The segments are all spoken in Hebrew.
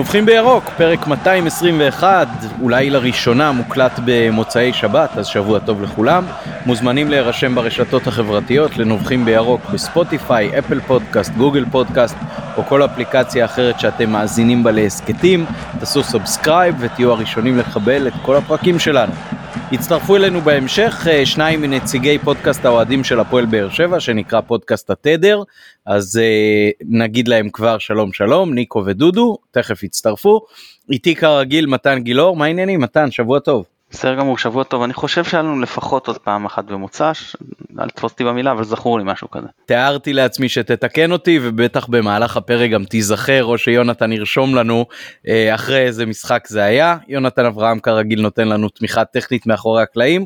נובחים בירוק, פרק 221, אולי לראשונה מוקלט במוצאי שבת, אז שבוע טוב לכולם. מוזמנים להירשם ברשתות החברתיות לנובחים בירוק בספוטיפיי, אפל פודקאסט, גוגל פודקאסט, או כל אפליקציה אחרת שאתם מאזינים בה להסקטים. תעשו סאבסקרייב ותהיו הראשונים לקבל את כל הפרקים שלנו. הצטרפו אלינו בהמשך שניים מנציגי פודקאסט האוהדים של הפועל באר שבע, שנקרא פודקאסט התדר, אז נגיד להם כבר שלום שלום, ניקו ודודו, תכף הצטרפו. איתי כרגיל מתן גילור, מה העניינים? מתן, שבוע טוב. בסדר גמור, שבוע טוב, אני חושב שהיה לנו לפחות עוד פעם אחת במוצ"ש, אל תפוסתי במילה, אבל זכור לי משהו כזה. תיארתי לעצמי שתתקן אותי, ובטח במהלך הפרק גם תיזכר, או שיונתן ירשום לנו אחרי איזה משחק זה היה. יונתן אברהם כרגיל נותן לנו תמיכה טכנית מאחורי הקלעים.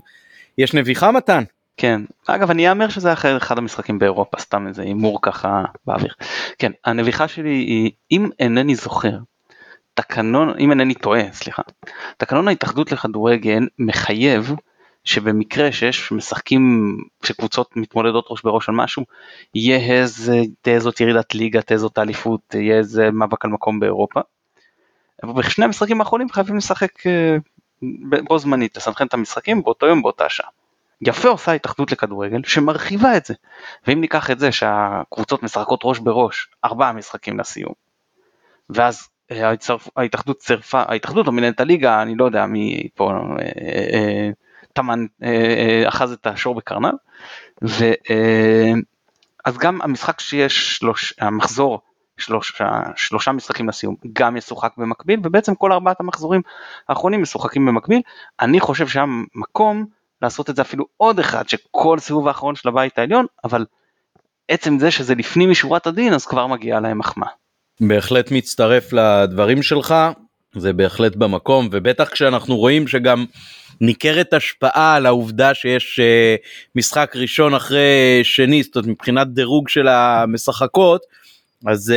יש נביחה מתן? כן, אגב אני אאמר שזה אחרי אחד המשחקים באירופה, סתם איזה אימור ככה באוויר. כן, הנביחה שלי היא, אם אינני זוכר, תקנון, אם אינני טועה, סליחה, תקנון ההתאחדות לכדורגל מחייב שבמקרה שיש משחקים, שקבוצות מתמודדות ראש בראש על משהו, יהיה איזה תזאת ירידת ליגה, תזאת אליפות, יהיה איזה מאבק על מקום באירופה. ובשני המשחקים האחרונים חייבים לשחק בו זמנית, לסנכרן את המשחקים באותו יום, באותה שעה. יפה עושה התאחדות לכדורגל שמרחיבה את זה. ואם ניקח את זה שהקבוצות משחקות ראש בראש, 4 משחקים לסיום, ואז ההתאחדות צרפה, ההתאחדות מנהלת הליגה, אני לא יודע מי פה, תמן אחז את השור בקרניו, אז גם המשחק שיש, המחזור, 3 משחקים לסיום, גם ישוחק במקביל, ובעצם כל 4 המחזורים האחרונים משוחקים במקביל. אני חושב שהיה מקום לעשות את זה אפילו עוד אחד, שכל סיבוב האחרון של הבית העליון, אבל עצם זה שזה לפני משורת הדין, אז כבר מגיעה להם מחמה. בהחלט מצטרף לדברים שלך, זה בהחלט במקום, ובטח כשאנחנו רואים שגם ניכרת השפעה על העובדה שיש משחק ראשון אחרי שני, זאת אומרת מבחינת דירוג של המשחקות, אז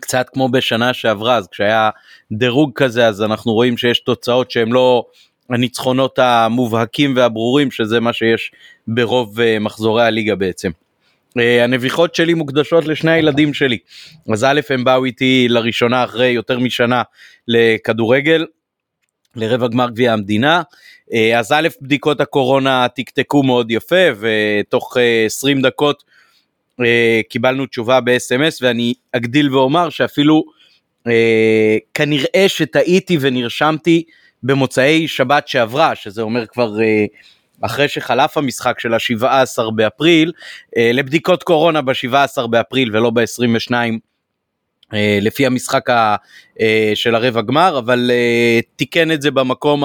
קצת כמו בשנה שעברה, אז כשהיה דירוג כזה, אז אנחנו רואים שיש תוצאות שהן לא הניצחונות המובהקים והברורים, שזה מה שיש ברוב מחזורי הליגה בעצם. הנביחות שלי מוקדשות לשני הילדים שלי, אז א' הם באו איתי לראשונה אחרי יותר משנה לכדורגל, לרבע גמר גביע המדינה, אז א' בדיקות הקורונה תקתקו מאוד יפה, ותוך 20 דקות קיבלנו תשובה ב-SMS, ואני אגדיל ואומר שאפילו כנראה שטעיתי ונרשמתי במוצאי שבת שעברה, שזה אומר כבר אחרי שחלף המשחק של ה-17 באפריל, לבדיקות קורונה ב-17 באפריל ולא ב-22, לפי המשחק של הרבע גמר, אבל תיקן את זה במקום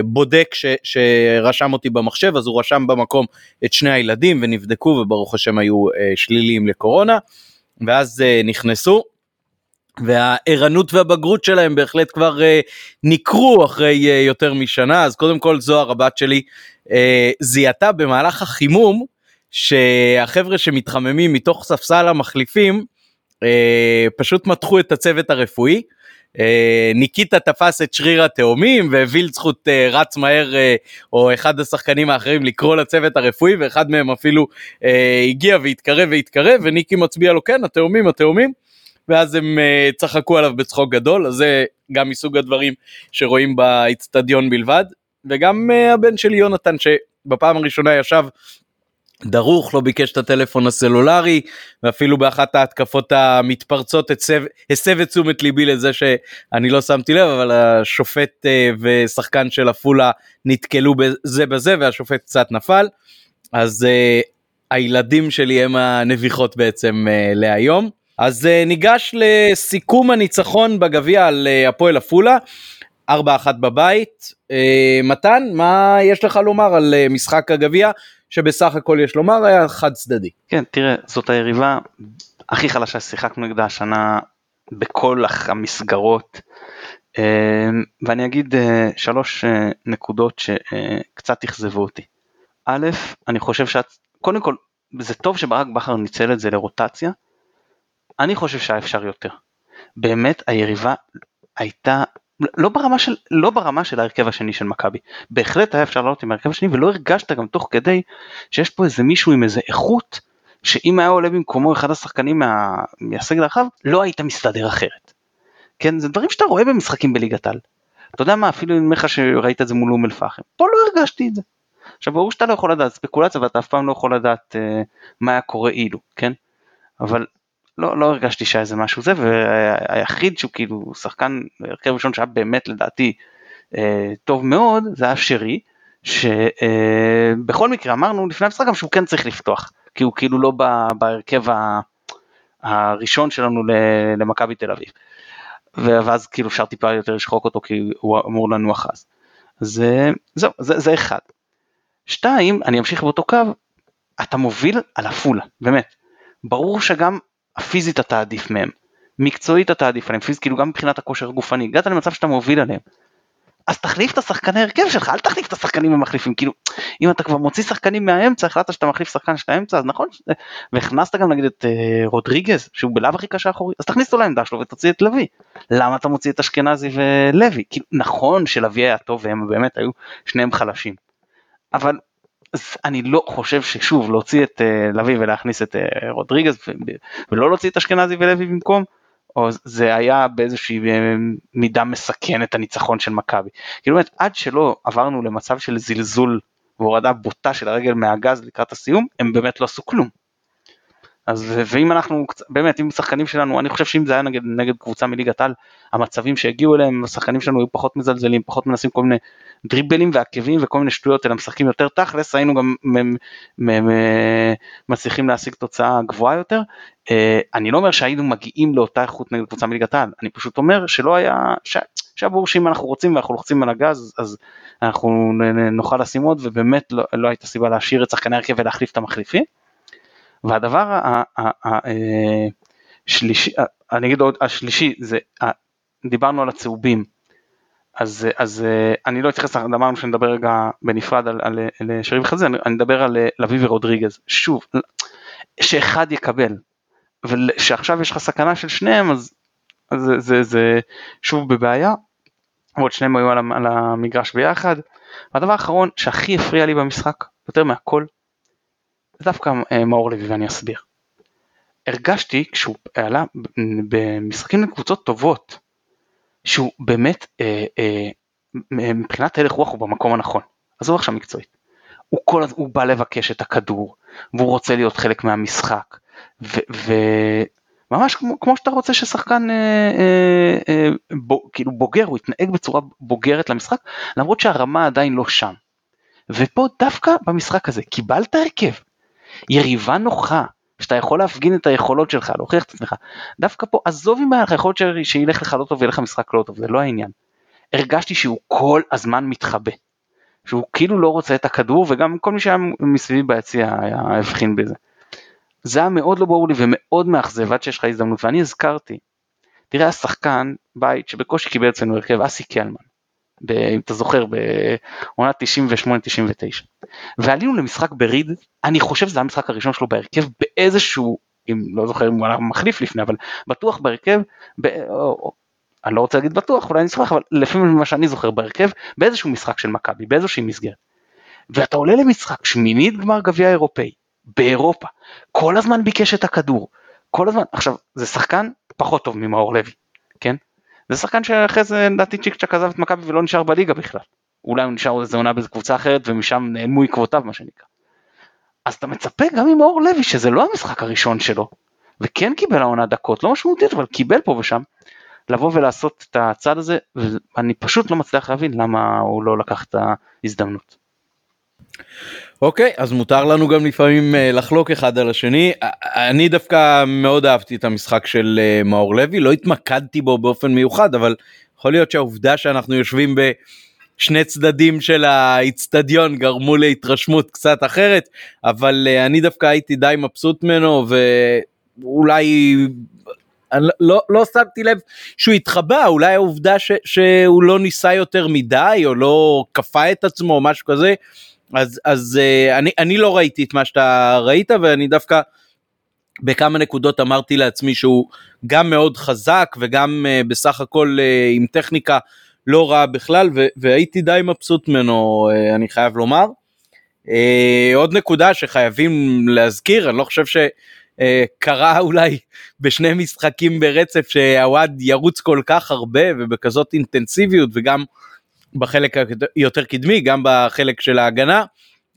הבודק שרשם אותי במחשב, אז הוא רשם במקום את שני הילדים ונבדקו, וברוך השם היו שליליים לקורונה, ואז נכנסו. והערנות והבגרות שלהם בהחלט כבר נקרו אחרי יותר משנה. אז קודם כל זוהר הבת שלי זיהתה במהלך החימום שהחבר'ה שמתחממים מתוך ספסל המחליפים פשוט מתחו את הצוות הרפואי. ניקיטה תפס את שריר התאומים והביא לזכות רץ מהר או אחד השחקנים האחרים לקרוא לצוות הרפואי, ואחד מהם אפילו הגיע והתקרב וניקי מצביע לו, כן, התאומים, ואז הם צחקו עליו בצחוק גדול. אז זה גם מסוג הדברים שרואים באצטדיון בלבד. וגם הבן שלי יונתן, שבפעם הראשונה ישב דרוך, לא ביקש את הטלפון הסלולרי, ואפילו באחת ההתקפות המתפרצות הסב את תשומת ליבי לזה שאני לא שמתי לב, אבל השופט ושחקן של עפולה נתקלו בזה בזה, והשופט קצת נפל. אז הילדים שלי הם הנביחות בעצם להיום. אז ניגש לסיכום הניצחון בגביע על הפועל עפולה, 4-1 בבית. מתן, מה יש לך לומר על משחק הגביע, שבסך הכל יש לומר, היה חד צדדי? כן, תראה, זאת היריבה הכי חלשה ששיחקנו נגדה השנה, בכל המסגרות, ואני אגיד 3 נקודות שקצת תכזבו אותי. א', אני חושב קודם כל, זה טוב שברק בכר ניצל את זה לרוטציה, אני חושב שהיה אפשר יותר. באמת היריבה הייתה, לא ברמה של ההרכב השני של מכבי. בהחלט היה אפשר לעלות עם ההרכב השני, ולא הרגשת גם תוך כדי שיש פה איזה מישהו עם איזה איכות, שאם היה עולה במקומו אחד השחקנים מהסגל הרחב, לא היית מסתדר אחרת. כן, זה דברים שאתה רואה במשחקים בליגת העל. אתה יודע מה, אפילו אם לך שראית את זה מול אום אל פחם, פה לא הרגשתי את זה. עכשיו, ברור שאתה לא יכול לדעת ספקולציה, ואתה אף פעם לא יכול לדעת מה היה קורה אילו, כן? אבל לא הרגשתי שהיה איזה משהו זה, והיחיד שהוא כאילו שחקן, הרכב ראשון שהיה באמת לדעתי טוב מאוד, זה היה שרי, שבכל מקרה אמרנו לפני המשחק גם שהוא כן צריך לפתוח, כי הוא כאילו לא בהרכב הראשון שלנו למכבי תל אביב. ואז כאילו אפשר טיפה יותר לשחוק אותו, כי הוא אמור לנוח אז. זה אחד. שתיים, אני אמשיך באותו קו, אתה מוביל על הפעולה, באמת. ברור שגם הפיזית אתה עדיף מהם, מקצועית אתה עדיף עליהם, פיזית כאילו גם מבחינת הכושר הגופני, הגעת למצב שאתה מוביל עליהם. אז תחליף את השחקני הרכב שלך, אל תחליף את השחקנים המחליפים, כאילו, אם אתה כבר מוציא שחקנים מהאמצע, החלטת שאתה מחליף שחקן של האמצע, אז נכון, והכנסת גם נגיד את רודריגז, שהוא בלב הכי קשה אחורי, אז תכניס אותו לעמדה שלו ותוציא את לוי, למה אתה מוציא את אשכנזי ולוי, כאילו, נכון שלוי היה טוב, והם באמת היו שניהם חלשים, אבל אני לא חושב ששוב, להוציא את לוי ולהכניס את רודריגז, ולא להוציא את אשכנזי ולוי במקום, או זה היה באיזושהי מידה מסכן את הניצחון של מכבי. כאילו באמת, עד שלא עברנו למצב של זלזול והורדה בוטה של הרגל מהגז לקראת הסיום, הם באמת לא עשו כלום. אז ואם אנחנו, באמת, אם השחקנים שלנו, אני חושב שאם זה היה נגד קבוצה מליגת העל, המצבים שהגיעו אליהם, השחקנים שלנו היו פחות מזלזלים, פחות מנסים כל מיני דריבלים ועקבים וכל מיני שטויות, אלא משחקים יותר תכלס, היינו גם מצליחים להשיג תוצאה גבוהה יותר. אני לא אומר שהיינו מגיעים לאותה איכות נגד קבוצה מליגת העל, אני פשוט אומר שלא היה, שהברור שאם אנחנו רוצים ואנחנו לוחצים על הגז, אז אנחנו נוכל לשים עוד, ובאמת לא הייתה סיבה להשאיר את שחקני הרכב ולהחליף את המחליפים. והדבר השלישי, דיברנו על הצהובים, אז אני לא אתייחס, אמרנו שנדבר רגע בנפרד על שרי וחזה, אני אדבר על לוי ורודריגז, שוב, שאחד יקבל, ושעכשיו יש לך סכנה של שניהם, אז זה שוב בבעיה, ועוד שניהם היו על המגרש ביחד, והדבר האחרון שהכי הפריע לי במשחק, יותר מהכל, דווקא מאור לוי, ואני אסביר. הרגשתי, כשהוא עלה במשחקים לקבוצות טובות, שהוא באמת, מבחינת הלך רוח הוא במקום הנכון. אז הוא עכשיו מקצועית. הוא בא לבקש את הכדור, והוא רוצה להיות חלק מהמשחק, וממש כמו שאתה רוצה ששחקן כאילו בוגר, הוא יתנהג בצורה בוגרת למשחק, למרות שהרמה עדיין לא שם. ופה דווקא במשחק הזה, קיבלת הרכב, יריבה נוחה, שאתה יכול להפגין את היכולות שלך, להוכיח את עצמך, דווקא פה, עזוב אם היה לך יכולת שילך לך לא טוב, וילך המשחק לא טוב, זה לא העניין, הרגשתי שהוא כל הזמן מתחבא, שהוא כאילו לא רוצה את הכדור, וגם כל מי שהיה מסביבי ביציע, היה הבחין בזה, זה היה מאוד לא ברור לי, ומאוד מאכזב, עד שיש לך הזדמנות, ואני הזכרתי, תראה השחקן, בית, שבקושי קיבל אצלנו הרכב, אסי קלמן, אם אתה זוכר, בעונת 98-99, ועלינו למשחק בריד, אני חושב שזה המשחק הראשון שלו בהרכב, באיזשהו, אם לא זוכר, אם הוא מחליף לפני, אבל בטוח בהרכב, אני לא רוצה להגיד בטוח, אולי אני זוכר, אבל לפעמים מה שאני זוכר בהרכב, באיזשהו משחק של מכבי, באיזושהי מסגרת, ואתה עולה למשחק, שמינית גמר גביע אירופאי, באירופה, כל הזמן ביקש את הכדור, כל הזמן, עכשיו, זה שחקן פחות טוב ממאור לוי, כן? זה שחקן שאחרי זה דעתי צ'יקצ'ק עזב את מכבי ולא נשאר בליגה בכלל. אולי הוא נשאר איזה עונה באיזה קבוצה אחרת ומשם נעלמו עקבותיו מה שנקרא. אז אתה מצפה גם עם מאור לוי שזה לא המשחק הראשון שלו, וכן קיבל העונה דקות, לא משמעותית, אבל קיבל פה ושם, לבוא ולעשות את הצד הזה, ואני פשוט לא מצליח להבין למה הוא לא לקח את ההזדמנות. אוקיי, אז מותר לנו גם לפעמים לחלוק אחד על השני. אני דווקא מאוד אהבתי את המשחק של מאור לוי, לא התמקדתי בו באופן מיוחד, אבל יכול להיות שהעובדה שאנחנו יושבים בשני צדדים של האצטדיון גרמו להתרשמות קצת אחרת, אבל אני דווקא הייתי די מבסוט ממנו, ואולי לא שמתי לב שהוא התחבא, אולי העובדה שהוא לא ניסה יותר מדי, או לא קפה את עצמו, או משהו כזה, אז אני לא ראיתי את מה שאתה ראית, ואני דווקא בכמה נקודות אמרתי לעצמי שהוא גם מאוד חזק, וגם בסך הכל עם טכניקה לא רע בכלל, והייתי די מבסוט ממנו, אני חייב לומר. עוד נקודה שחייבים להזכיר, אני לא חושב קרה אולי בשני משחקים ברצף שהוועד ירוץ כל כך הרבה ובכזאת אינטנסיביות, וגם בחלק יותר קדמי, גם בחלק של ההגנה,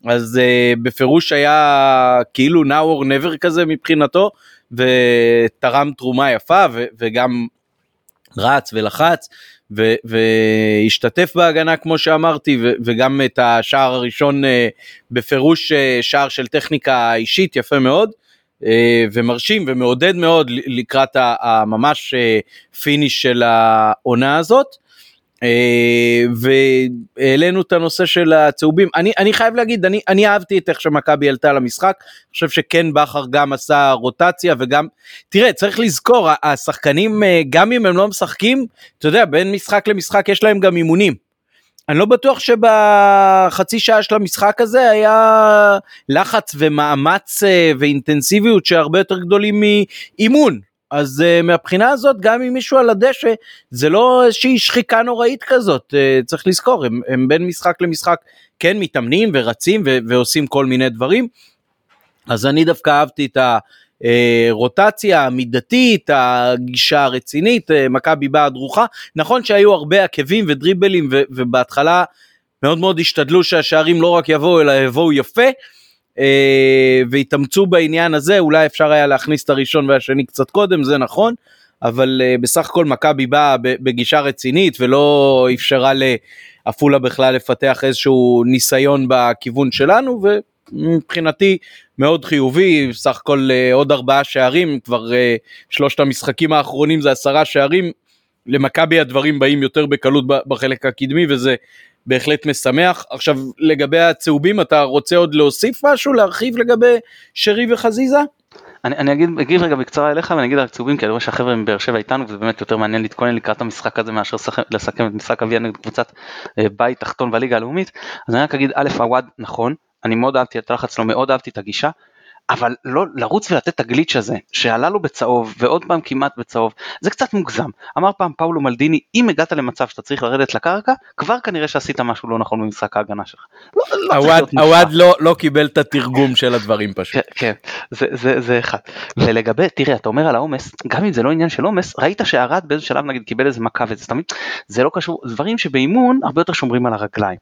אז בפירוש היה כאילו now or never כזה מבחינתו, ותרם תרומה יפה, וגם רץ ולחץ, והשתתף בהגנה כמו שאמרתי, וגם את השער הראשון בפירוש שער של טכניקה אישית יפה מאוד, ומרשים ומעודד מאוד לקראת הממש פיניש של העונה הזאת, והעלינו את הנושא של הצהובים. אני חייב להגיד, אני אהבתי את איך שמכבי עלתה למשחק, אני חושב שכן בכר גם עשה רוטציה, וגם, תראה, צריך לזכור, השחקנים, גם אם הם לא משחקים, אתה יודע, בין משחק למשחק יש להם גם אימונים, אני לא בטוח שבחצי שעה של המשחק הזה היה לחץ ומאמץ ואינטנסיביות שהרבה יותר גדולים מאימון, אז מהבחינה הזאת גם אם מישהו על הדשא זה לא איזושהי שחיקה נוראית כזאת, צריך לזכור, הם בין משחק למשחק כן מתאמנים ורצים ועושים כל מיני דברים, אז אני דווקא אהבתי את הרוטציה המידתית, הגישה הרצינית, מכבי באה דרוכה, נכון שהיו הרבה עקבים ודריבלים ובהתחלה מאוד מאוד השתדלו שהשערים לא רק יבואו אלא יבואו יפה, והתאמצו בעניין הזה, אולי אפשר היה להכניס את הראשון והשני קצת קודם, זה נכון, אבל בסך הכל מכבי באה בגישה רצינית, ולא אפשרה לעפולה בכלל לפתח איזשהו ניסיון בכיוון שלנו, ומבחינתי מאוד חיובי, בסך הכל עוד 4 שערים, כבר 3 המשחקים האחרונים זה 10 שערים, למכבי הדברים באים יותר בקלות בחלק הקדמי, וזה בהחלט משמח. עכשיו לגבי הצהובים, אתה רוצה עוד להוסיף משהו, להרחיב לגבי שרי וחזיזה? אני אגיד רגע בקצרה אליך, ואני אגיד על הצהובים, כי אני רואה שהחבר'ה מבאר שבע איתנו, וזה באמת יותר מעניין להתכונן לקראת המשחק הזה, מאשר לסכם את משחק אביה נגד קבוצת בית תחתון בליגה הלאומית, אז אני רק אגיד, א', הוואד נכון, אני מאוד אהבתי את הלחץ שלו, מאוד אהבתי את הגישה, אבל לא לרוץ ולתת את הגליץ' הזה, שעלה לו בצהוב, ועוד פעם כמעט בצהוב, זה קצת מוגזם. אמר פעם פאולו מלדיני, אם הגעת למצב שאתה צריך לרדת לקרקע, כבר כנראה שעשית משהו לא נכון במשחק ההגנה שלך. הוואד לא קיבל את התרגום של הדברים פשוט. כן, זה אחד. ולגבי, תראה, אתה אומר על העומס, גם אם זה לא עניין של עומס, ראית שהרד באיזה שלב נגיד קיבל איזה מכה, וזה תמיד, זה לא קשור, דברים שבאימון הרבה יותר שומרים על הרגליים.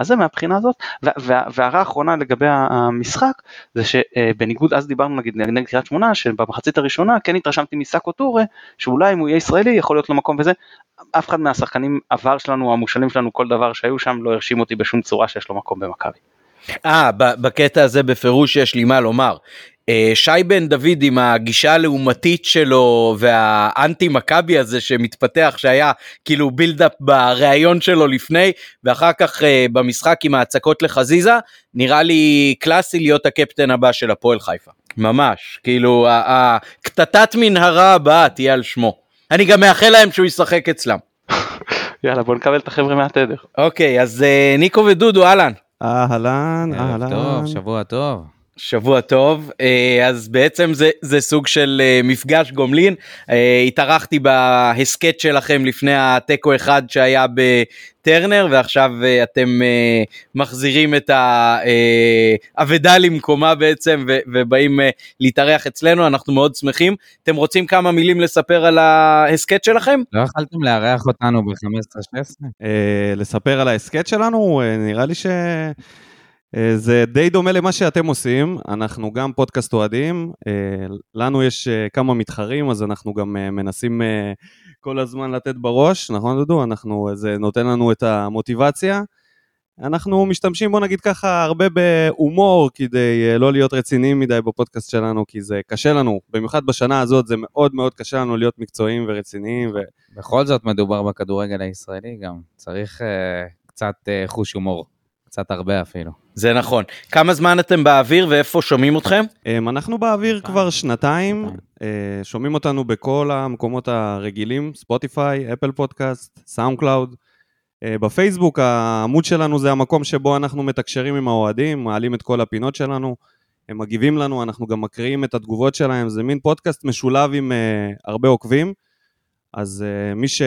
אז זה מהבחינה הזאת, וההערה האחרונה לגבי המשחק, זה שבניגוד אז דיברנו נגיד נגד קריית שמונה, שבמחצית הראשונה כן התרשמתי מסק או טורה, שאולי אם הוא יהיה ישראלי יכול להיות לו מקום וזה, אף אחד מהשחקנים עבר שלנו, המושלים שלנו, כל דבר שהיו שם לא הרשים אותי בשום צורה שיש לו מקום במכבי. בקטע הזה בפירוש יש לי מה לומר, שי בן דוד עם הגישה הלאומתית שלו והאנטי מכבי הזה שמתפתח, שהיה כאילו בילדאפ ברעיון שלו לפני, ואחר כך במשחק עם ההצקות לחזיזה, נראה לי קלאסי להיות הקפטן הבא של הפועל חיפה, ממש, כאילו הקטטת מנהרה הבאה תהיה על שמו, אני גם מאחל להם שהוא ישחק אצלם. יאללה בוא נקבל את החבר'ה מהתדר. אוקיי, אז ניקו ודודו, אהלן. אהלן, אהלן. טוב, שבוע טוב. שבוע טוב, אז בעצם זה סוג של מפגש גומלין, התארחתי בהסקט שלכם לפני הטקו אחד שהיה בטרנר, ועכשיו אתם מחזירים את העבדה למקומה בעצם, ובאים להתארח אצלנו, אנחנו מאוד שמחים, אתם רוצים כמה מילים לספר על ההסקט שלכם? לא יכלתם לארח אותנו ב-15-16? לספר על ההסקט שלנו? נראה לי ש... זה די דומה למה שאתם עושים, אנחנו גם פודקאסט אוהדים, לנו יש כמה מתחרים, אז אנחנו גם מנסים כל הזמן לתת בראש, נכון דודו? זה נותן לנו את המוטיבציה, אנחנו משתמשים, בוא נגיד ככה, הרבה בהומור, כדי לא להיות רציניים מדי בפודקאסט שלנו, כי זה קשה לנו, במיוחד בשנה הזאת, זה מאוד מאוד קשה לנו להיות מקצועיים ורציניים. בכל זאת מדובר בכדורגל הישראלי גם, צריך קצת חוש הומור. קצת הרבה אפילו. זה נכון. כמה זמן אתם באוויר ואיפה שומעים אתכם? אנחנו באוויר כבר 2 שומעים אותנו בכל המקומות הרגילים, ספוטיפיי, אפל פודקאסט, סאונד קלאוד, בפייסבוק, העמוד שלנו זה המקום שבו אנחנו מתקשרים עם האוהדים, מעלים את כל הפינות שלנו, הם מגיבים לנו, אנחנו גם מקריאים את התגובות שלהם, זה מין פודקאסט משולב עם הרבה עוקבים, אז מי ש...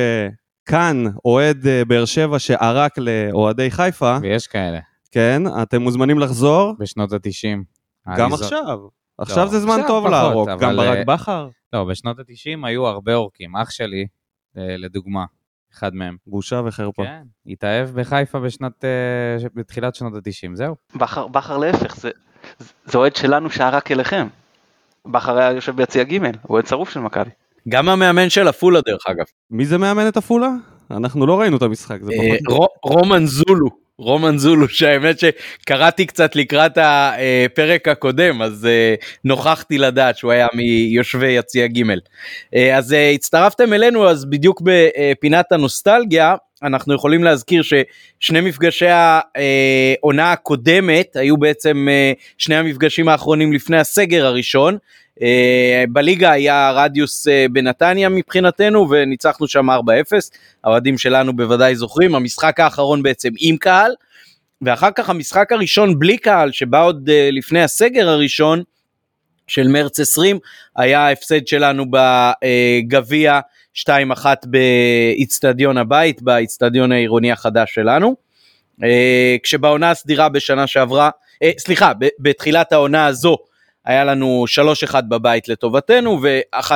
כאן אוהד באר שבע שערק לאוהדי חיפה. ויש כאלה. כן, אתם מוזמנים לחזור. בשנות ה-90. גם עכשיו. עכשיו זה זמן טוב להרוק, גם ברק בכר. לא, בשנות ה-90 היו הרבה אורקים, אח שלי, לדוגמה, אחד מהם. בושה וחרפה. כן, התאהב בחיפה בתחילת שנות ה-90, זהו. בכר להפך, זה אוהד שלנו שערק אליכם. בכר היה יושב ביציע ג', אוהד צרוף של מכבי. גם המאמן של הפולה דרך אגב. מי זה מאמן את הפולה? אנחנו לא ראינו את המשחק. רומן זולו. רומן זולו, שהאמת שקראתי קצת לקראת הפרק הקודם, אז נוכחתי לדעת שהוא היה מיושבי יציע ג'. אז הצטרפתם אלינו, אז בדיוק בפינת הנוסטלגיה, אנחנו יכולים להזכיר ששני מפגשי העונה הקודמת, היו בעצם שני המפגשים האחרונים לפני הסגר הראשון, בליגה היה רדיוס בנתניה מבחינתנו, וניצחנו שם 4-0, העודים שלנו בוודאי זוכרים, המשחק האחרון בעצם עם קהל, ואחר כך המשחק הראשון בלי קהל, שבא עוד לפני הסגר הראשון, של מרץ 20, היה ההפסד שלנו בגביע 2-1 באצטדיון הבית, באצטדיון העירוני החדש שלנו, כשבעונה הסדירה בשנה שעברה, סליחה, בתחילת העונה הזו, היה לנו 3-1 בבית לטובתנו, ו1-1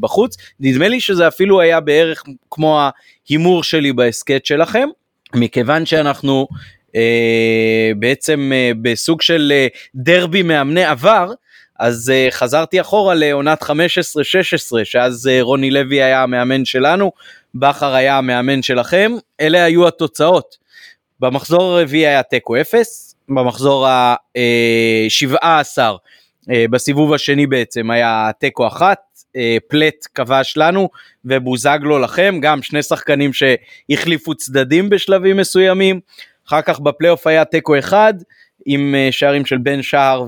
בחוץ. נדמה לי שזה אפילו היה בערך כמו ההימור שלי בהסקט שלכם, מכיוון שאנחנו בעצם בסוג של דרבי מאמני עבר, אז חזרתי אחורה לעונת 15-16, שאז רוני לוי היה המאמן שלנו, בכר היה המאמן שלכם, אלה היו התוצאות. במחזור הרביעי היה טקו 0, במחזור ה-17, בסיבוב השני בעצם, היה טקו 1, פלט כבש לנו, ובוזגלו לכם, גם שני שחקנים שהחליפו צדדים בשלבים מסוימים, אחר כך בפלייאוף היה טקו 1, עם שערים של בן שער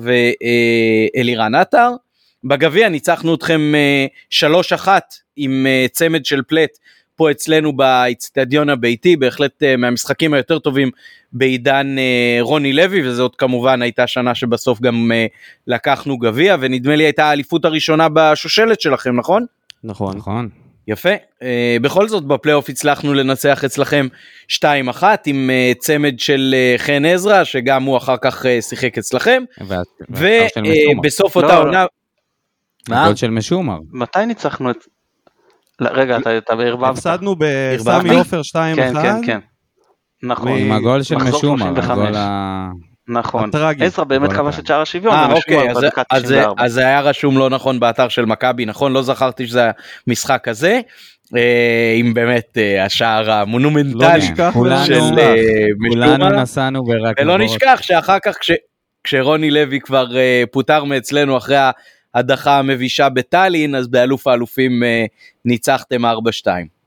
ואלירן עטר, בגביע ניצחנו אתכם 3-1, עם צמד של פלט, פה אצלנו באצטדיון הביתי, בהחלט מהמשחקים היותר טובים בעידן רוני לוי, וזאת כמובן הייתה שנה שבסוף גם לקחנו גביע, ונדמה לי הייתה האליפות הראשונה בשושלת שלכם, נכון? נכון. נכון. יפה. בכל זאת בפלייאוף הצלחנו לנצח אצלכם 2-1 עם צמד של חן עזרא, שגם הוא אחר כך שיחק אצלכם, ובסוף אותה עונה... מה? גול של משומר. מתי ניצחנו את... רגע, אתה בערבב. הפסדנו בסמי עופר 2-1. כן, כן, כן. נכון. עם הגול של משומר. נכון. עזרא באמת כבש את שער השוויון. אוקיי, אז זה היה רשום לא נכון באתר של מכבי, נכון? לא זכרתי שזה המשחק הזה. עם באמת השער המונומנטלי של משומר. כולנו נסענו ברק. ולא נשכח שאחר כך כשרוני לוי כבר פוטר מאצלנו אחרי ה... הדחה המבישה בטלין, אז באלוף האלופים ניצחתם 4-2.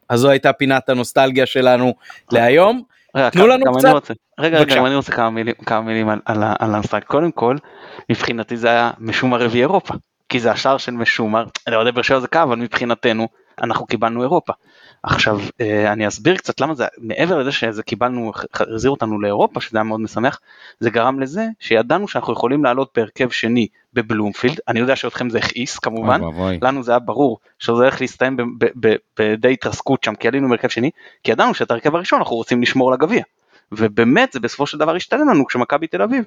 אז זו הייתה פינת הנוסטלגיה שלנו להיום. תנו לנו קצת. רגע, אני רוצה כמה מילים על המשחק. קודם כל, מבחינתי זה היה משומר רביעי אירופה, כי זה השער של משומר, אני לא יודע ברשב זה קו, אבל מבחינתנו, אנחנו קיבלנו אירופה. עכשיו, אני אסביר קצת למה זה, מעבר לזה שזה קיבלנו, החזיר אותנו לאירופה, שזה היה מאוד משמח, זה גרם לזה שידענו שאנחנו יכולים לעלות בהרכב שני בבלומפילד, אני יודע שאתכם זה הכעיס כמובן, לנו זה היה ברור שזה הולך להסתיים בדי התרסקות שם, כי עלינו בהרכב שני, כי ידענו שאת הרכב הראשון אנחנו רוצים לשמור לגביע, ובאמת זה בסופו של דבר השתלם לנו, כשמכבי תל אביב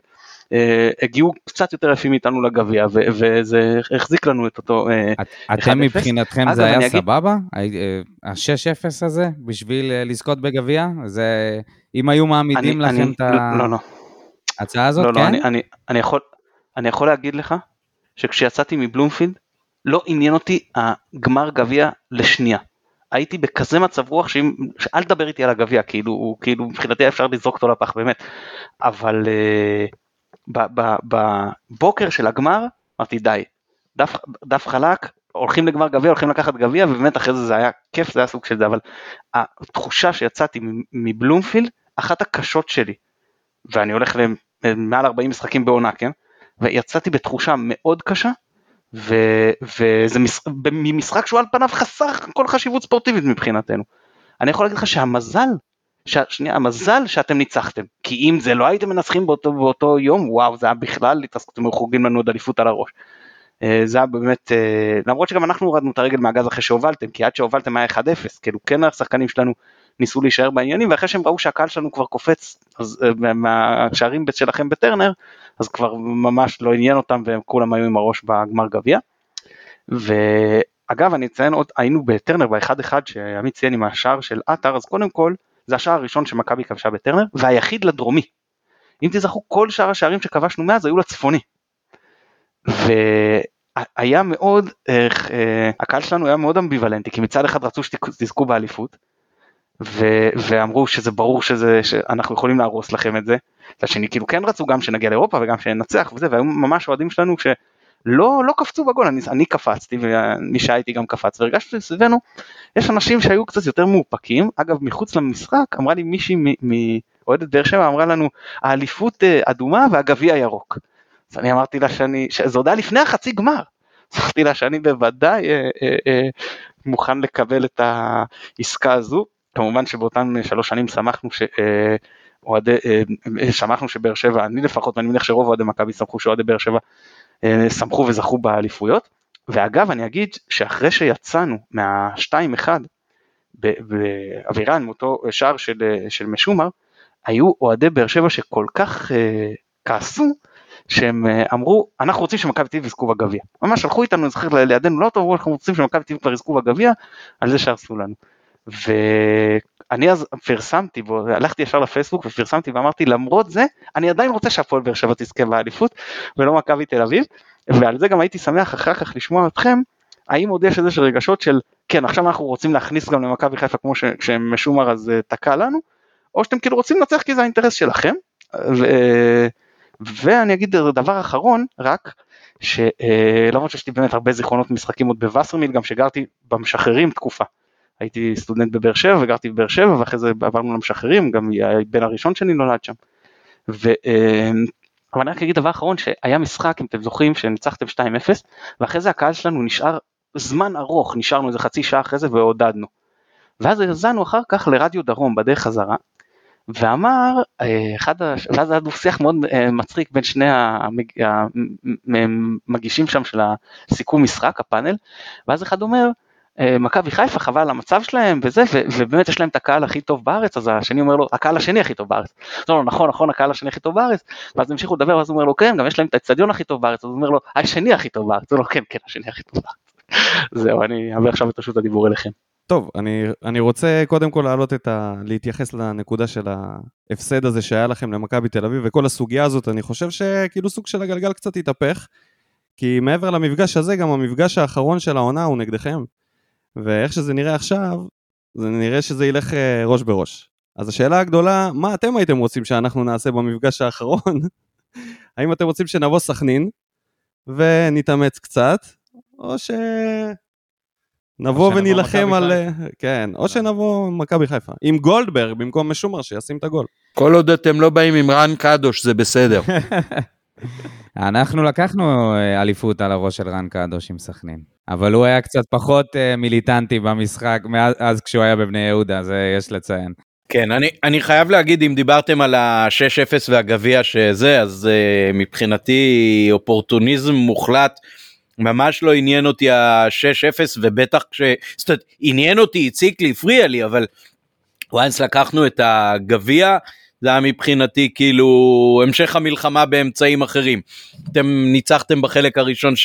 הגיעו קצת יותר יפים איתנו לגביע, וזה החזיק לנו את אותו... אתם מבחינתכם זה היה סבבה? ה-6-0 הזה, בשביל לזכות בגביע? אם היו מעמידים לכם את ההצעה הזאת, כן? אני יכול להגיד לך, שכשיצאתי מבלומפילד, לא עניין אותי הגמר גביע לשנייה. הייתי בכזה מצב רוח שאל תדבר איתי על הגביע, כאילו מבחינתי אפשר לזרוק אותו לפח באמת, אבל בבוקר של הגמר, אמרתי די, דף חלק, הולכים לגמר גביע, הולכים לקחת גביע, ובאמת אחרי זה זה היה כיף, זה היה סוג של זה, אבל התחושה שיצאתי מבלומפילד, אחת הקשות שלי, ואני הולך למעל 40 משחקים בעונה, כן? ויצאתי בתחושה מאוד קשה, וזה ממשחק שהוא על פניו חסר כל חשיבות ספורטיבית מבחינתנו. אני יכול להגיד לך המזל שאתם ניצחתם, כי אם זה לא הייתם מנצחים באותו יום, וואו, זה היה בכלל, אתם חוגגים לנו עוד אליפות על הראש. זה היה באמת, למרות שגם אנחנו הורדנו את הרגל מהגז אחרי שהובלתם, כי עד שהובלתם היה 1-0, כאילו כן השחקנים שלנו ניסו להישאר בעניינים, ואחרי שהם ראו שהקהל שלנו כבר קופץ, אז מהשערים שלכם בטרנר, אז כבר ממש לא עניין אותם, והם כולם היו עם הראש בגמר גביע. ואגב, אני אציין עוד, היינו בטרנר ב-1-1, שעמית ציין עם השער של אתר, אז קודם כל, זה השער הראשון שמכבי כבשה בטרנר, והיחיד לדרומי. אם תזכרו, כל שאר השערים שכבשנו מאז היו לצפוני. והיה מאוד, הקהל שלנו היה מאוד אמביוולנטי, כי מצד אחד רצו שתזכו באליפות, ואמרו שזה ברור שאנחנו יכולים להרוס לכם את זה, לשני כאילו כן רצו גם שנגיע לאירופה וגם שננצח וזה, והיו ממש אוהדים שלנו שלא קפצו בגול, אני קפצתי ומי שהייתי גם קפץ, והרגשתי סביבנו, יש אנשים שהיו קצת יותר מאופקים, אגב מחוץ למשחק אמרה לי מישהי מאוהדת באר שבע, אמרה לנו האליפות אדומה והגביע ירוק, אז אני אמרתי לה שזה הודעה לפני החצי גמר, אמרתי לה שאני בוודאי מוכן לקבל את העסקה הזו, כמובן שבאותן 3 שנים שמחנו שבאר שבע, אני לפחות, ואני מניח שרוב אוהדי מכבי שמחו שאוהדי באר שבע שמחו וזכו באליפויות, ואגב אני אגיד שאחרי שיצאנו מה-2-1 באווירן, מאותו שער של משומר, היו אוהדי באר שבע שכל כך כעסו, שהם אמרו, אנחנו רוצים שמכבי תל אביב יזכו בגביע, ממש הלכו איתנו, נזכר לידינו, לא טוב, אנחנו רוצים שמכבי תל אביב כבר יזכו בגביע, על זה שעשו לנו. ואני אז פרסמתי, הלכתי ישר לפייסבוק ופרסמתי ואמרתי, למרות זה, אני עדיין רוצה שהפועל באר שבע תזכה באליפות, ולא מכבי תל אביב, ועל זה גם הייתי שמח אחר כך לשמוע אתכם, האם עוד יש איזה רגשות של, כן, עכשיו אנחנו רוצים להכניס גם למכבי חיפה, כמו שמשומר אז תקע לנו, או שאתם כאילו רוצים לנצח כי זה האינטרס שלכם, ואני אגיד דבר אחרון, רק, שלמרות שיש לי באמת הרבה זיכרונות משחקים עוד בווסרמיל, גם שגרתי במשחררים תקופה, הייתי סטודנט בבאר שבע, וגרתי בבאר שבע, ואחרי זה עברנו למשחררים, גם בן הראשון שלי נולד שם. אבל אני רק אגיד דבר אחרון, שהיה משחק, אם אתם זוכרים, שניצחתם 2-0, ואחרי זה הקהל שלנו נשאר זמן ארוך, נשארנו איזה חצי שעה אחרי זה, והודדנו. ואז הרזנו אחר כך לרדיו דרום, בדרך חזרה, ואמר, ואז היה שיח מאוד מצחיק בין שני המגישים שם של הסיכום משחק, הפאנל, ואז אחד אומר, מכבי חיפה חבל על המצב שלהם וזה, ובאמת יש להם את הקהל הכי טוב בארץ, אז השני אומר לו, הקהל השני הכי טוב בארץ, לא, נכון, הקהל השני הכי טוב בארץ, ואז המשיכו לדבר, ואז הוא אומר לו, כן, גם יש להם את האצטדיון הכי טוב בארץ, אז הוא אומר לו, השני הכי טוב בארץ, הוא אומר לו, כן, השני הכי טוב בארץ, זהו, אני אעבור עכשיו את רשות הדיבור אליכם. טוב, אני רוצה קודם כל להתייחס לנקודה של ההפסד הזה שהיה לכם למכבי תל אביב, וכל הסוגיה הזאת, אני חושב שכאילו סוג של הגלגל קצת התהפך, כי מעבר למפגש הזה, גם המפגש האחרון של העונה הוא נגדכם. ואיך שזה נראה עכשיו, זה נראה שזה ילך ראש בראש. אז השאלה הגדולה, מה אתם הייתם רוצים שאנחנו נעשה במפגש האחרון? האם אתם רוצים שנבוא סכנין, ונתאמץ קצת, או שנבוא ונלחם על... כן, או שנבוא מכבי חיפה, עם גולדברג, במקום משומר שישים את הגול. כל עוד אתם לא באים עם רן קדוש, זה בסדר. אנחנו לקחנו אליפות על הראש של רן קדוש עם סכנין. אבל הוא היה קצת פחות מיליטנטי במשחק, מאז כשהוא היה בבני יהודה, זה יש לציין. כן, אני חייב להגיד, אם דיברתם על ה-6-0 והגביע שזה, אז מבחינתי אופורטוניזם מוחלט, ממש לא עניין אותי ה-6-0, ובטח עניין אותי, הציק לי, הפריע לי, אבל וואנס לקחנו את הגביע, זה היה מבחינתי כאילו המשך המלחמה באמצעים אחרים. אתם ניצחתם בחלק הראשון 6-0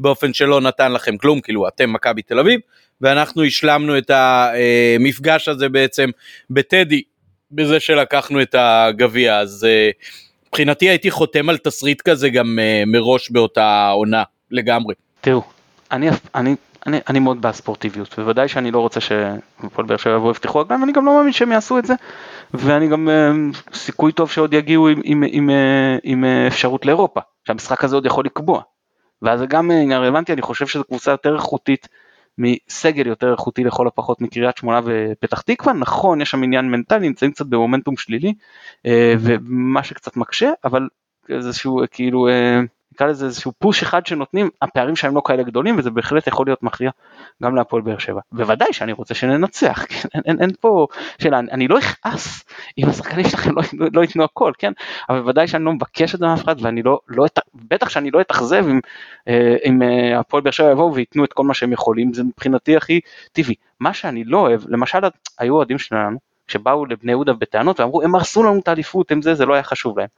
באופן שלא נתן לכם כלום, כאילו אתם מכבי תל אביב, ואנחנו השלמנו את המפגש הזה בעצם בטדי, בזה שלקחנו את הגביע, אז מבחינתי הייתי חותם על תסריט כזה גם מראש באותה עונה לגמרי. תראו, אני מאוד בספורטיביות, ובוודאי שאני לא רוצה שפועל באר שבע יבואו יפתחו רגליים, ואני גם לא מאמין שהם יעשו את זה, ואני גם סיכוי טוב שעוד יגיעו עם אפשרות לאירופה, שהמשחק הזה עוד יכול לקבוע, ואז זה גם רלוונטי, אני חושב שזו קבוצה יותר איכותית, מסגל יותר איכותי לכל הפחות מקריית שמונה ופתח תקווה, נכון, יש שם עניין מנטלי, נמצאים קצת במומנטום שלילי, ומה שקצת מקשה, אבל איזשהו כאילו... נקרא לזה איזשהו פוש אחד שנותנים, הפערים שהם לא כאלה גדולים, וזה בהחלט יכול להיות מכריע גם להפועל באר שבע. בוודאי שאני רוצה שננצח, כן? אין פה שאלה, אני לא אכעס אם השחקנים שלכם לא יתנו הכל, כן? אבל בוודאי שאני לא מבקש את זה מהפחד, ואני לא בטח שאני לא אתאכזב אם הפועל באר שבע יבואו ויתנו את כל מה שהם יכולים, זה מבחינתי הכי טבעי. מה שאני לא אוהב, למשל היו אוהדים שלנו, שבאו לבני יהודה בטענות ואמרו, הם הרסו לנו את האליפות, הם זה לא היה חשוב להם.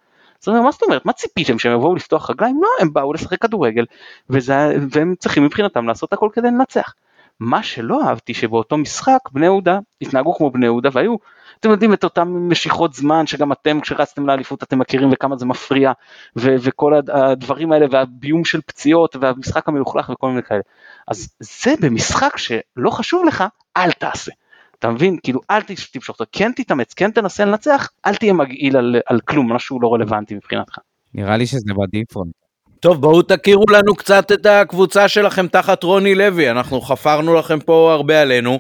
מה זאת אומרת? מה ציפיתם שהם יבואו לפתוח רגליים? לא, הם באו לשחק כדורגל, והם צריכים מבחינתם לעשות הכל כדי לנצח. מה שלא אהבתי שבאותו משחק, בני יהודה, התנהגו כמו בני יהודה, והיו, אתם יודעים את אותן משיכות זמן, שגם אתם כשרצתם לאליפות אתם מכירים וכמה זה מפריע, וכל הדברים האלה, והביום של פציעות, והמשחק המלוכלך וכל מיני כאלה. אז זה במשחק שלא חשוב לך, אל תעשה. אתה מבין? כאילו, אל תפשוך אותו, כן תתאמץ, כן תנסה לנצח, אל תהיה מגעיל על כלום, משהו לא רלוונטי מבחינתך. נראה לי שזה בדיפרון. טוב, בואו תכירו לנו קצת את הקבוצה שלכם תחת רוני לוי, אנחנו חפרנו לכם פה הרבה עלינו,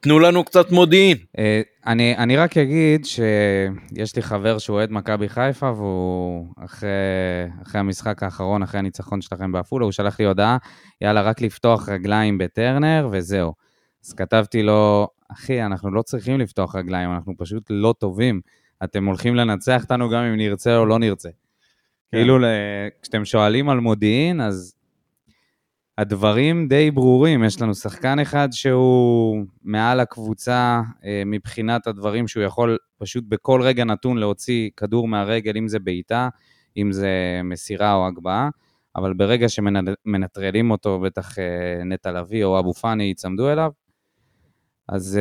תנו לנו קצת מודיעין. אני רק אגיד שיש לי חבר שהוא אוהד מכבי חיפה, והוא אחרי המשחק האחרון, אחרי הניצחון שלכם בעפולה, הוא שלח לי הודעה, יאללה, רק לפתוח רגליים בטרנר, וזהו. אז כתבתי לו, אחי, אנחנו לא צריכים לפתוח רגליים, אנחנו פשוט לא טובים, אתם הולכים לנצח אותנו גם אם נרצה או לא נרצה. כאילו, כשאתם שואלים על מודיעין, אז הדברים די ברורים, יש לנו שחקן אחד שהוא מעל הקבוצה, מבחינת הדברים שהוא יכול פשוט בכל רגע נתון להוציא כדור מהרגל, אם זה בעיטה, אם זה מסירה או הגבהה, אבל ברגע שמנטרלים אותו, בטח נטע לביא או אבו פאני יצמדו אליו, אז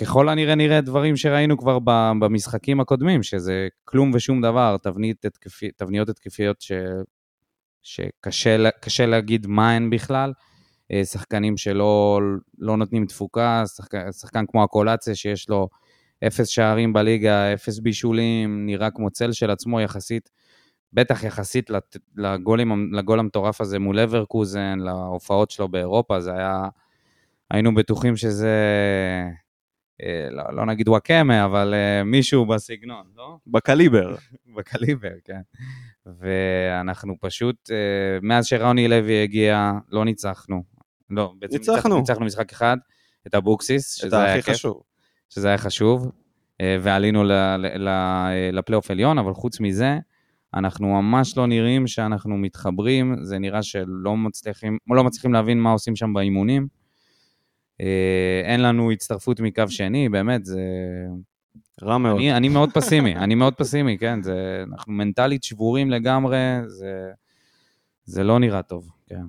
ככל הנראה נראה דברים שראינו כבר במשחקים הקודמים, שזה כלום ושום דבר, תבניות התקפיות שקשה להגיד מה הן בכלל, שחקנים שלא נותנים תפוקה, שחקן כמו הקולציה שיש לו 0 שערים בליגה, 0 בישולים, נראה כמו צל של עצמו יחסית, בטח יחסית לגול המטורף הזה מול אברקוזן, להופעות שלו באירופה, זה היה... היינו בטוחים שזה, לא נגיד וואקמה, אבל מישהו בסגנון, לא? בקליבר. בקליבר, כן. ואנחנו פשוט, מאז שרוני לוי הגיע, לא ניצחנו. לא, בעצם ניצחנו משחק אחד, את הבוקסיס, שזה היה חשוב, ועלינו לפלייאוף עליון, אבל חוץ מזה, אנחנו ממש לא נראים שאנחנו מתחברים, זה נראה שלא מצליחים להבין מה עושים שם באימונים, אין לנו הצטרפות מקו שני, באמת, זה... רע מאוד. אני מאוד פסימי, כן, זה... אנחנו מנטלית שבורים לגמרי, זה לא נראה טוב, כן.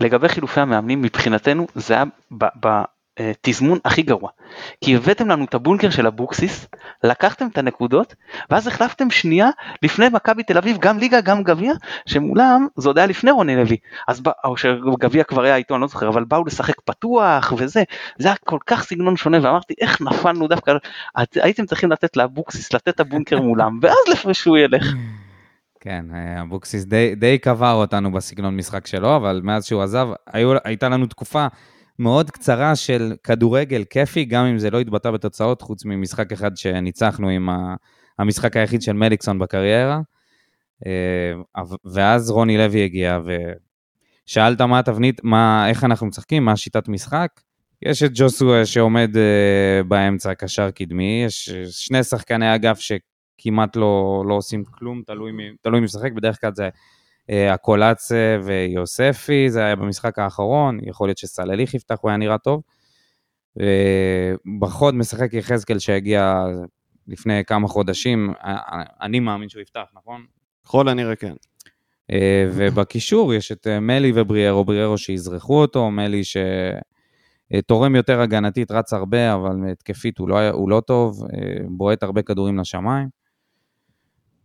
לגבי חילופי המאמנים, מבחינתנו, זה היה בתזמון הכי גרוע. כי הבאתם לנו את הבונקר של הבוקסיס, לקחתם את הנקודות, ואז החלפתם שנייה לפני מכבי תל אביב, גם ליגה, גם גביה, שמולם זה עוד היה לפני רוני לוי, או שגביה כבר היה איתו, אני לא זוכר, אבל באו לשחק פתוח וזה, זה היה כל כך סגנון שונה, ואמרתי, איך נפלנו דווקא, הייתם צריכים לתת לבוקסיס, לתת את הבונקר מולם, ואז לפרשו ילך. כן, הבוקסיס די קבר אותנו בסגנון משחק שלו, אבל מאז שהוא עזב, הייתה לנו תקופה מאוד קצרה של כדורגל כיפי, גם אם זה לא התבטא בתוצאות, חוץ ממשחק אחד שניצחנו עם המשחק היחיד של מליקסון בקריירה, ואז רוני לוי הגיע, ושאלת מה התבנית, איך אנחנו משחקים, מה שיטת משחק, יש את ז'וסואה שעומד באמצע קשר קדמי, יש שני שחקני אגף שכמעט לא עושים כלום, תלוי משחק, בדרך כלל זה... הקולציה ויוספי, זה היה במשחק האחרון, יכול להיות שסלליך יפתח, הוא היה נראה טוב, בחוד משחק יחזקאל שהגיע לפני כמה חודשים, אני מאמין שהוא יפתח, נכון? ככל הנראה כן. ובקישור יש את מלי ובריארו, בריארו שיזרחו אותו, מלי שתורם יותר הגנתית, רץ הרבה, אבל התקפית הוא לא טוב, בועט הרבה כדורים לשמיים,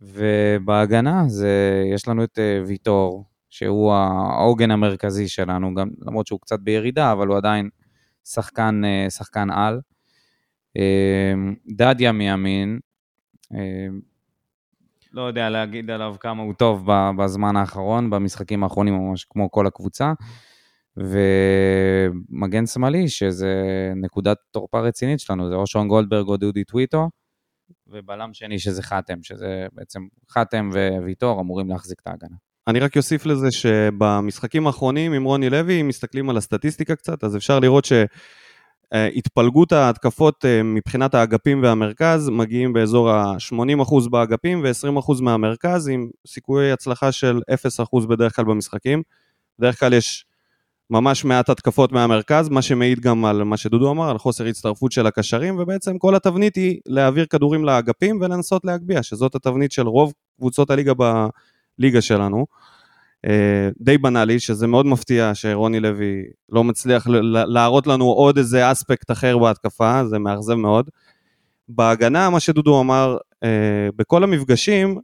ובהגנה יש לנו את ויטור, שהוא העוגן המרכזי שלנו, גם למרות שהוא קצת בירידה, אבל הוא עדיין שחקן על. דדיה מימין, לא יודע להגיד עליו כמה הוא טוב בזמן האחרון, במשחקים האחרונים ממש כמו כל הקבוצה, ומגן שמאלי, שזה נקודת תורפה רצינית שלנו, זה רושון גולדברג או דודו טוויטו, ובלם שני שזה חאתם, שזה בעצם חאתם וויטור אמורים להחזיק את ההגנה. אני רק יוסיף לזה שבמשחקים האחרונים עם רוני לוי, אם מסתכלים על הסטטיסטיקה קצת, אז אפשר לראות שהתפלגות ההתקפות מבחינת האגפים והמרכז, מגיעים באזור ה-80% באגפים ו-20% מהמרכז, עם סיכויי הצלחה של 0% בדרך כלל במשחקים. בדרך כלל יש ממש מעט התקפות מהמרכז, מה שמעיד גם על מה שדודו אמר, על חוסר הצטרפות של הקשרים, ובעצם כל התבנית היא להעביר כדורים לאגפים ולנסות להגביע, שזאת התבנית של רוב קבוצות הליגה בליגה שלנו. די בנאלי, שזה מאוד מפתיע שרוני לוי לא מצליח להראות לנו עוד איזה אספקט אחר בהתקפה, זה מאכזב מאוד. בהגנה, מה שדודו אמר, בכל המפגשים,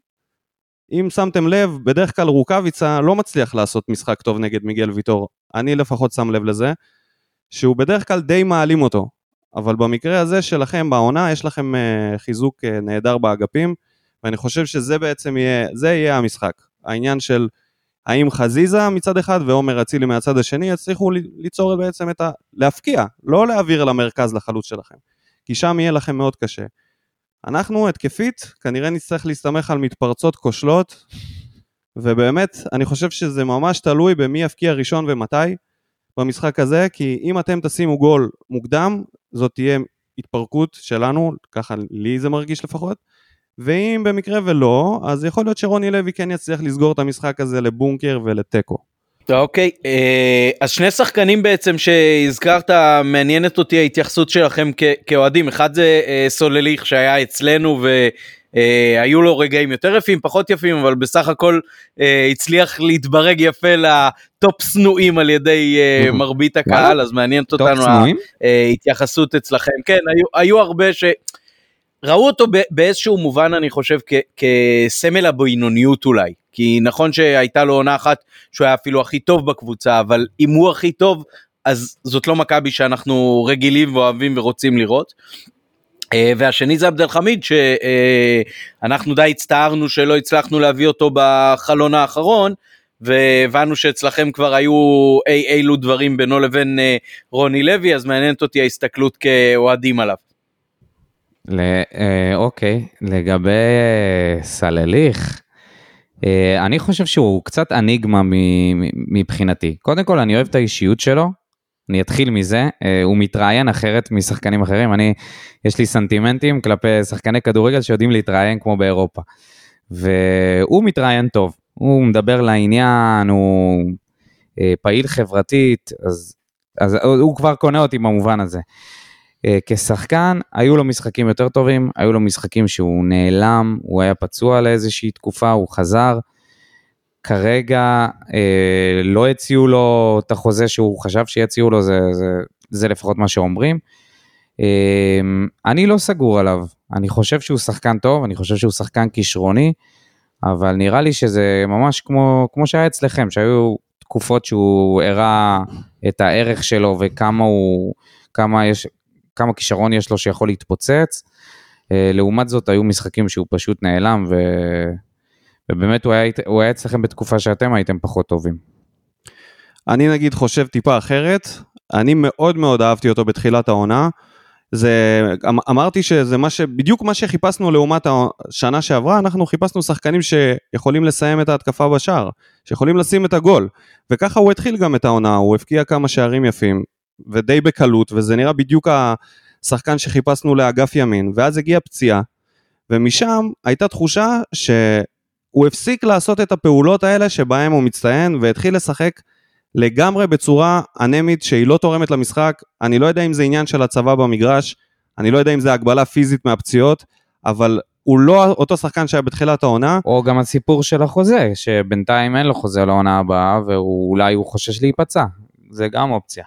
אם שמתם לב, בדרך כלל רוקביצה לא מצליח לעשות משחק טוב נגד מיגל ויטור, אני לפחות שם לב לזה, שהוא בדרך כלל די מעלים אותו, אבל במקרה הזה שלכם בעונה, יש לכם חיזוק נהדר באגפים, ואני חושב שזה בעצם יהיה, זה יהיה המשחק, העניין של האם חזיזה מצד אחד, ועומר אצילי מהצד השני, יצליחו ליצור בעצם את להפקיע, לא להעביר למרכז לחלוץ שלכם, כי שם יהיה לכם מאוד קשה. אנחנו התקפית, כנראה נצטרך להסתמך על מתפרצות כושלות, ובאמת אני חושב שזה ממש תלוי במי יפקיע ראשון ומתי במשחק הזה, כי אם אתם תשימו גול מוקדם, זאת תהיה התפרקות שלנו, ככה לי זה מרגיש לפחות, ואם במקרה ולא, אז יכול להיות שרוני לוי כן יצליח לסגור את המשחק הזה לבונקר ולטקו. אוקיי, אז שני שחקנים בעצם שהזכרת, מעניינת אותי ההתייחסות שלכם כאוהדים, אחד זה סלליך שהיה אצלנו והיו לו רגעים יותר יפים, פחות יפים, אבל בסך הכל הצליח להתברג יפה לטופ סנועים על ידי מרבית הקהל, אז מעניינת אותנו ההתייחסות אצלכם, כן, היו הרבה ש... ראו אותו באיזשהו מובן אני חושב כסמל הבינוניות אולי, כי נכון שהייתה לו עונה אחת שהוא היה אפילו הכי טוב בקבוצה, אבל אם הוא הכי טוב, אז זאת לא מכבי שאנחנו רגילים ואוהבים ורוצים לראות, והשני זה עבדל חמיד, שאנחנו די הצטערנו שלא הצלחנו להביא אותו בחלון האחרון, והבנו שאצלכם כבר היו אילו דברים בינו לבין רוני לוי, אז מעניינת אותי ההסתכלות כאוהדים עליו. אוקיי, לגבי סלליך, אני חושב שהוא קצת אניגמה מבחינתי. קודם כל, אני אוהב את האישיות שלו, אני אתחיל מזה, הוא מתראיין אחרת משחקנים אחרים, יש לי סנטימנטים כלפי שחקני כדורגל שיודעים להתראיין כמו באירופה, והוא מתראיין טוב, הוא מדבר לעניין, הוא פעיל חברתית, אז הוא כבר קונה אותי במובן הזה. כשחקן, היו לו משחקים יותר טובים, היו לו משחקים שהוא נעלם, הוא היה פצוע לאיזושהי תקופה, הוא חזר, כרגע לא הציעו לו את החוזה שהוא חשב שיציעו לו, זה לפחות מה שאומרים, אני לא סגור עליו, אני חושב שהוא שחקן טוב, אני חושב שהוא שחקן כישרוני, אבל נראה לי שזה ממש כמו שהיה אצלכם, שהיו תקופות שהוא הראה את הערך שלו, וכמה הוא, כמה כישרון יש לו שיכול להתפוצץ, לעומת זאת היו משחקים שהוא פשוט נעלם, ובאמת הוא היה אצלכם בתקופה שאתם הייתם פחות טובים. אני נגיד חושב טיפה אחרת, אני מאוד מאוד אהבתי אותו בתחילת העונה, אמרתי שזה בדיוק מה שחיפשנו לעומת השנה שעברה, אנחנו חיפשנו שחקנים שיכולים לסיים את ההתקפה בשער, שיכולים לשים את הגול, וככה הוא התחיל גם את העונה, הוא הפקיע כמה שערים יפים, ודי בקלות, וזה נראה בדיוק השחקן שחיפשנו לאגף ימין, ואז הגיעה פציעה, ומשם הייתה תחושה שהוא הפסיק לעשות את הפעולות האלה שבהם הוא מצטיין, והתחיל לשחק לגמרי בצורה אנמית שהיא לא תורמת למשחק, אני לא יודע אם זה עניין של הצבא במגרש, אני לא יודע אם זה הגבלה פיזית מהפציעות, אבל הוא לא אותו שחקן שהיה בתחילת העונה. או גם הסיפור של החוזה, שבינתיים אין לו חוזה לעונה הבאה, ואולי הוא חושש להיפצע, זה גם אופציה.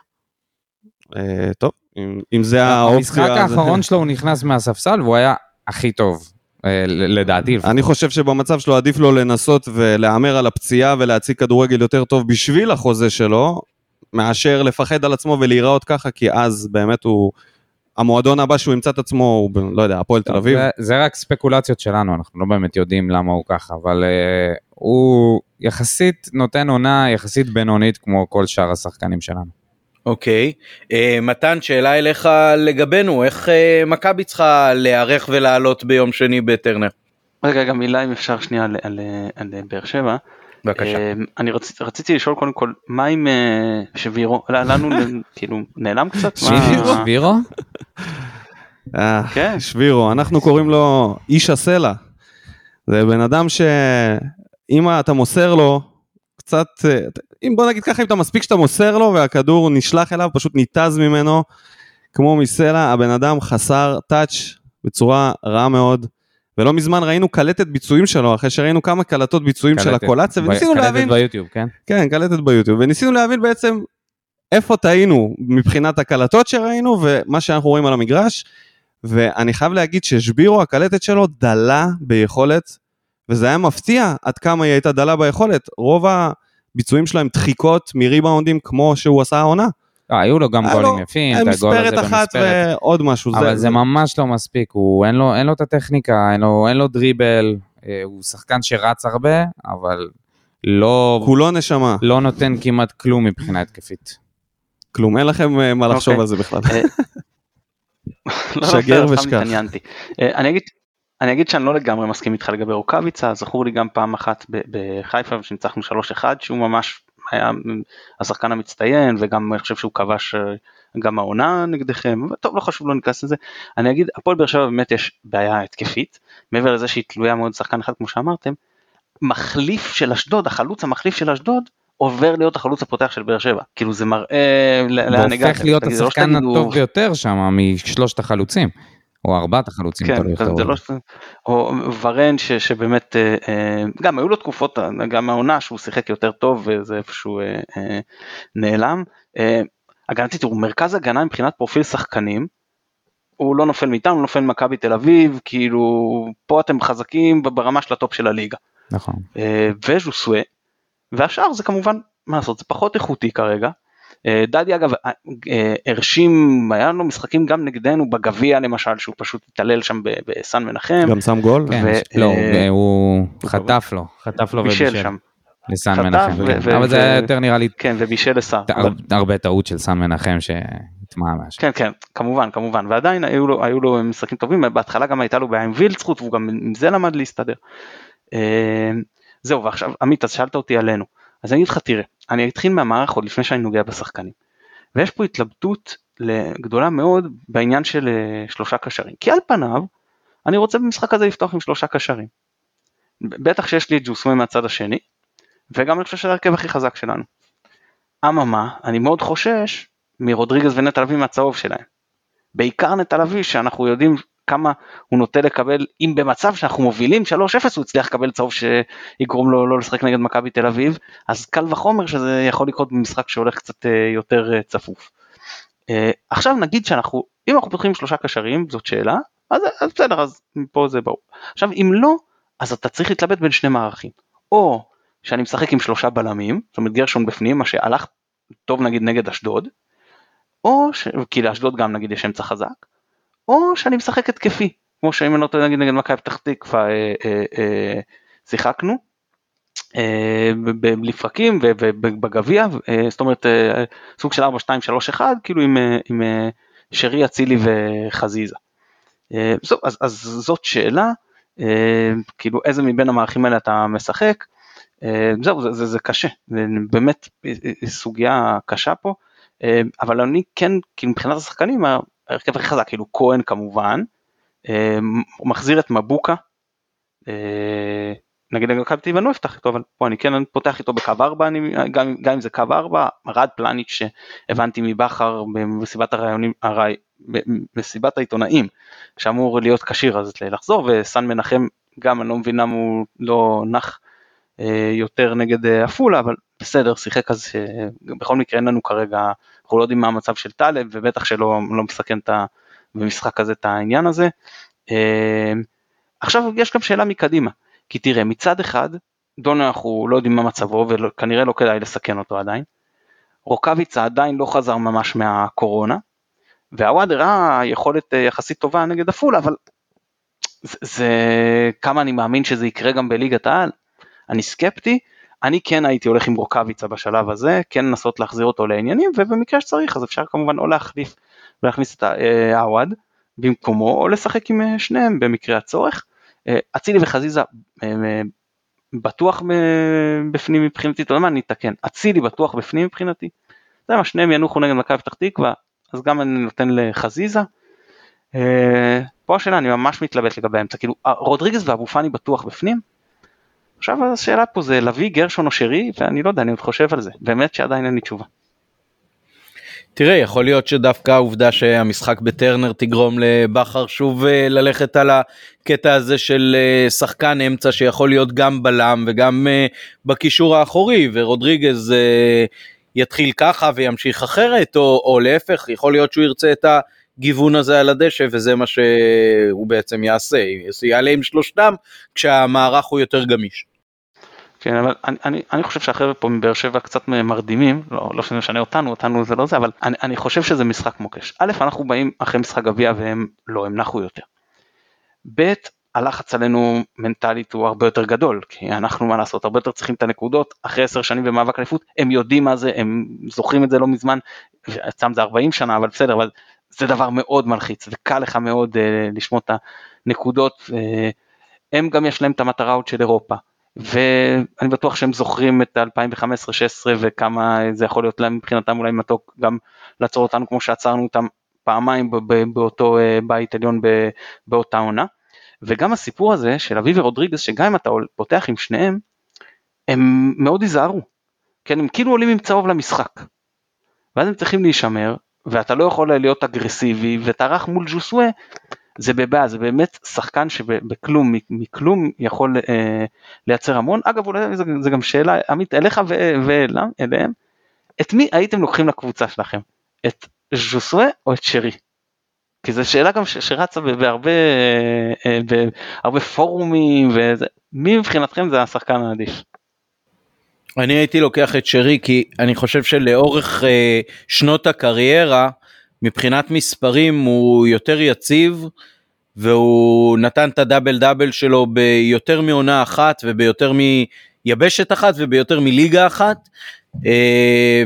טוב, אם זה האופציה... המשחק האחרון שלו הוא נכנס מהספסל והוא היה הכי טוב, לדעתי. אני חושב שבמצב שלו עדיף לו לנסות ולאמר על הפציעה ולהציג כדורגל יותר טוב בשביל החוזה שלו, מאשר לפחד על עצמו ולהיראות ככה, כי אז באמת הוא... המועדון הבא שהוא ימצא את עצמו, הוא לא יודע, הפועל תל אביב. זה רק ספקולציות שלנו, אנחנו לא באמת יודעים למה הוא ככה, אבל הוא יחסית נותן עונה, יחסית בינונית כמו כל שאר השחקנים שלנו. אוקיי, מתן, שאלה אליך לגבינו, איך מכבי צריכה להיערך ולעלות ביום שני בטרנר? רגע, מילה אם אפשר שנייה על באר שבע, בבקשה. אני רציתי לשאול קודם כל, מה עם שבירו? לנו כאילו נעלם קצת? שבירו? שבירו, אנחנו קוראים לו איש הסלע. זה בן אדם שאם אתה מוסר לו, קצת, בוא נגיד ככה, אם אתה מספיק שאתה מוסר לו והכדור נשלח אליו, פשוט ניתז ממנו, כמו מסלע, הבן אדם חסר טאץ' בצורה רעה מאוד. ולא מזמן ראינו קלטת ביצועים שלו, אחרי שראינו כמה קלטות ביצועים של הקולציה, וניסינו להבין... קלטת ביוטיוב, כן? כן, קלטת ביוטיוב, וניסינו להבין בעצם איפה טעינו מבחינת הקלטות שראינו, ומה שאנחנו רואים על המגרש, ואני חייב להגיד ששבירו, הקלטת שלו דלה ביכולת, וזה היה מפתיע עד כמה היא הייתה דלה ביכולת. רוב הביצועים שלהם דחיקות מריבאונדים כמו שהוא עשה העונה. היו לו גם גולים יפים, את הגול הזה במספרת. אחת ועוד משהו. אבל זה ממש לא מספיק, אין לו את הטכניקה, אין לו דריבל, הוא שחקן שרץ הרבה, אבל לא... כולו נשמה. לא נותן כמעט כלום מבחינה התקפית. כלום, אין לכם מה לחשוב על זה בכלל. שגר ושכח. אני אגיד שאני לא לגמרי מסכים איתך לגבי רוקביצה, זכור לי גם פעם אחת בחיפה, שניצחנו 3-1, שהוא ממש... היה השחקן המצטיין, וגם אני חושב שהוא כבש גם העונה נגדכם, טוב, לא חשוב, לא נכנס לזה. אני אגיד, הפועל באר שבע באמת יש בעיה התקפית, מעבר לזה שהיא תלויה מאוד שחקן אחד, כמו שאמרתם, מחליף של אשדוד, החלוץ המחליף של אשדוד, עובר להיות החלוץ הפותח של באר שבע, כאילו זה מראה להנהגה. זה הופך להיות השחקן הטוב ביותר שם, משלושת החלוצים. או ארבעת החלוצים. כן, זה לא... או ורן שבאמת, גם היו לו תקופות, גם העונה שהוא שיחק יותר טוב, וזה איפשהו נעלם. הגנתית, הוא מרכז הגנה מבחינת פרופיל שחקנים, הוא לא נופל מאיתם, הוא נופל מכבי תל אביב, כאילו, פה אתם חזקים ברמה של הטופ של הליגה. נכון. וז'וסואה, והשאר זה כמובן, מה לעשות, זה פחות איכותי כרגע, דדי אגב הרשים, היה לו משחקים גם נגדנו בגביע למשל, שהוא פשוט התעלל שם בסן מנחם, גם שם גול, לא, הוא חטף לו ובישל שם לסן מנחם, אבל זה היה יותר נראה לי, כן, ובישל לסן, הרבה טעות של סן מנחם שהתמעה משהו, כן, כן, כמובן, ועדיין היו לו משחקים טובים, בהתחלה גם הייתה לו בעיה עם וילצחוט, והוא גם עם זה למד להסתדר. זהו, ועכשיו עמית, אז שאלת אותי עלינו, אז אני אגיד לך, תראה, אני אתחיל מהמערך עוד לפני שאני נוגע בשחקנים, ויש פה התלבטות גדולה מאוד בעניין של שלושה קשרים, כי על פניו אני רוצה במשחק הזה לפתוח עם שלושה קשרים, בטח שיש לי את ג'וסואה מהצד השני, וגם אני חושב שזה הרכב הכי חזק שלנו, אממה, אני מאוד חושש מרודריגז ונטל אביב מהצהוב שלהם, בעיקר נטל אביב שאנחנו יודעים כמה הוא נוטה לקבל, אם במצב שאנחנו מובילים 3-0, הוא הצליח לקבל צהוב שיגרום לו לא לשחק נגד מכבי תל אביב, אז קל וחומר שזה יכול לקרות במשחק שהולך קצת יותר צפוף. עכשיו נגיד שאנחנו, אם אנחנו פותחים שלושה קשרים, זאת שאלה, אז בסדר, אז פה זה ברור. עכשיו אם לא, אז אתה צריך להתלבט בין שני מערכים, או שאני משחק עם שלושה בלמים, זאת אומרת גרשון בפנים, מה שהלך טוב נגיד נגד אשדוד, או כי לאשדוד גם נגיד יש אמצע חזק, או שאני משחק התקפי, כמו שאם אני לא יודע, נגיד מכבי פתח תקווה שיחקנו, לפרקים ובגביע, זאת אומרת, סוג של 4-2-3-1, כאילו עם שרי אצילי וחזיזה. אז זאת שאלה, כאילו איזה מבין המערכים האלה אתה משחק, זהו, זה קשה, באמת סוגיה קשה פה, אבל אני כן, כאילו מבחינת השחקנים, הרכב הכי חזק, כאילו כהן כמובן, מחזיר את מבוקה, נגיד אני קלטתי ואני לא אפתח איתו, אבל פה אני כן פותח איתו בקו 4, גם אם זה קו 4, רד פלניץ' שהבנתי מבחר בסיבת העיתונאים, שאמור להיות קשיר אז לחזור, וסן מנחם גם אני לא מבין למה הוא לא נח יותר נגד עפולה, אבל בסדר, שיחק אז בכל מקרה אין לנו כרגע, אנחנו לא יודעים מה המצב של טלב, ובטח שלא מסכן במשחק הזה את העניין הזה. עכשיו יש גם שאלה מקדימה, כי תראה, מצד אחד, דונו אנחנו לא יודעים מה מצבו, וכנראה לא כדאי לסכן אותו עדיין, רוקביצה עדיין לא חזר ממש מהקורונה, והוואד הראה יכולת יחסית טובה נגד עפולה, אבל זה כמה אני מאמין שזה יקרה גם בליגת העל, אני סקפטי, אני כן הייתי הולך עם רוקביצה בשלב הזה, כן לנסות להחזיר אותו לעניינים, ובמקרה שצריך, אז אפשר כמובן או להחליף, ולהכניס את העווד במקומו, או לשחק עם שניהם במקרה הצורך, אצילי וחזיזה בטוח בפנים מבחינתי, אתה יודע מה, אני אתקן, אצילי בטוח בפנים מבחינתי, זה מה, שניהם ינוחו נגד מכבי פתח תקווה, אז גם אני נותן לחזיזה, פה השאלה, אני ממש מתלבט לגבי האמצע, כאילו, רודריגז ואבו פאני בטוח בפנים, עכשיו השאלה פה זה לביא, גרשון או שרי, ואני לא יודע, אני עוד חושב על זה, באמת שעדיין אין לי תשובה. תראה, יכול להיות שדווקא העובדה שהמשחק בטרנר תגרום לבכר שוב ללכת על הקטע הזה של שחקן אמצע שיכול להיות גם בלם וגם בקישור האחורי, ורודריגז יתחיל ככה וימשיך אחרת, או להפך, יכול להיות שהוא ירצה את הגיוון הזה על הדשא, וזה מה שהוא בעצם יעשה, יעלה עם שלושתם, כשהמערך הוא יותר גמיש. כן, אבל אני חושב שהחבר'ה פה מבאר שבע קצת מרדימים, לא שמשנה אותנו זה לא זה, אבל אני חושב שזה משחק מוקש. א', אנחנו באים אחרי משחק גביע והם לא, הם נחו יותר. ב', הלחץ עלינו מנטלית הוא הרבה יותר גדול, כי אנחנו מה לעשות, הרבה יותר צריכים את הנקודות, אחרי 10 שנים במאבק אליפות, הם יודעים מה זה, הם זוכרים את זה לא מזמן, עצם זה 40 שנה, אבל בסדר, אבל זה דבר מאוד מלחיץ, וקל לך מאוד לשמוע את הנקודות, הם גם יש להם את המטרה עוד של אירופה, ואני בטוח שהם זוכרים את 2015-16 וכמה זה יכול להיות להם מבחינתם אולי מתוק גם לעצור אותנו כמו שעצרנו אותם פעמיים באותו בית עליון באותה עונה, וגם הסיפור הזה של אביב ורודריגז שגם אם אתה פותח עם שניהם הם מאוד יזהרו, כן, הם כאילו עולים עם צהוב למשחק ואז הם צריכים להישמר ואתה לא יכול להיות אגרסיבי ותערך מול ז'וסואה, זה בבא, זה באמת שחקן שבכלום, מכלום יכול לייצר המון, אגב אולי זה גם שאלה, עמית, אליך ואליהם, את מי הייתם לוקחים לקבוצה שלכם? את ז'וסואה או את שרי? כי זו שאלה גם שרצה בהרבה פורומים, מי מבחינתכם זה השחקן העדיף? אני הייתי לוקח את שרי, כי אני חושב שלאורך שנות הקריירה, מבחינת מספרים הוא יותר יציב, והוא נתן את הדאבל דאבל שלו ביותר מעונה אחת, וביותר מיבשת אחת, וביותר מליגה אחת,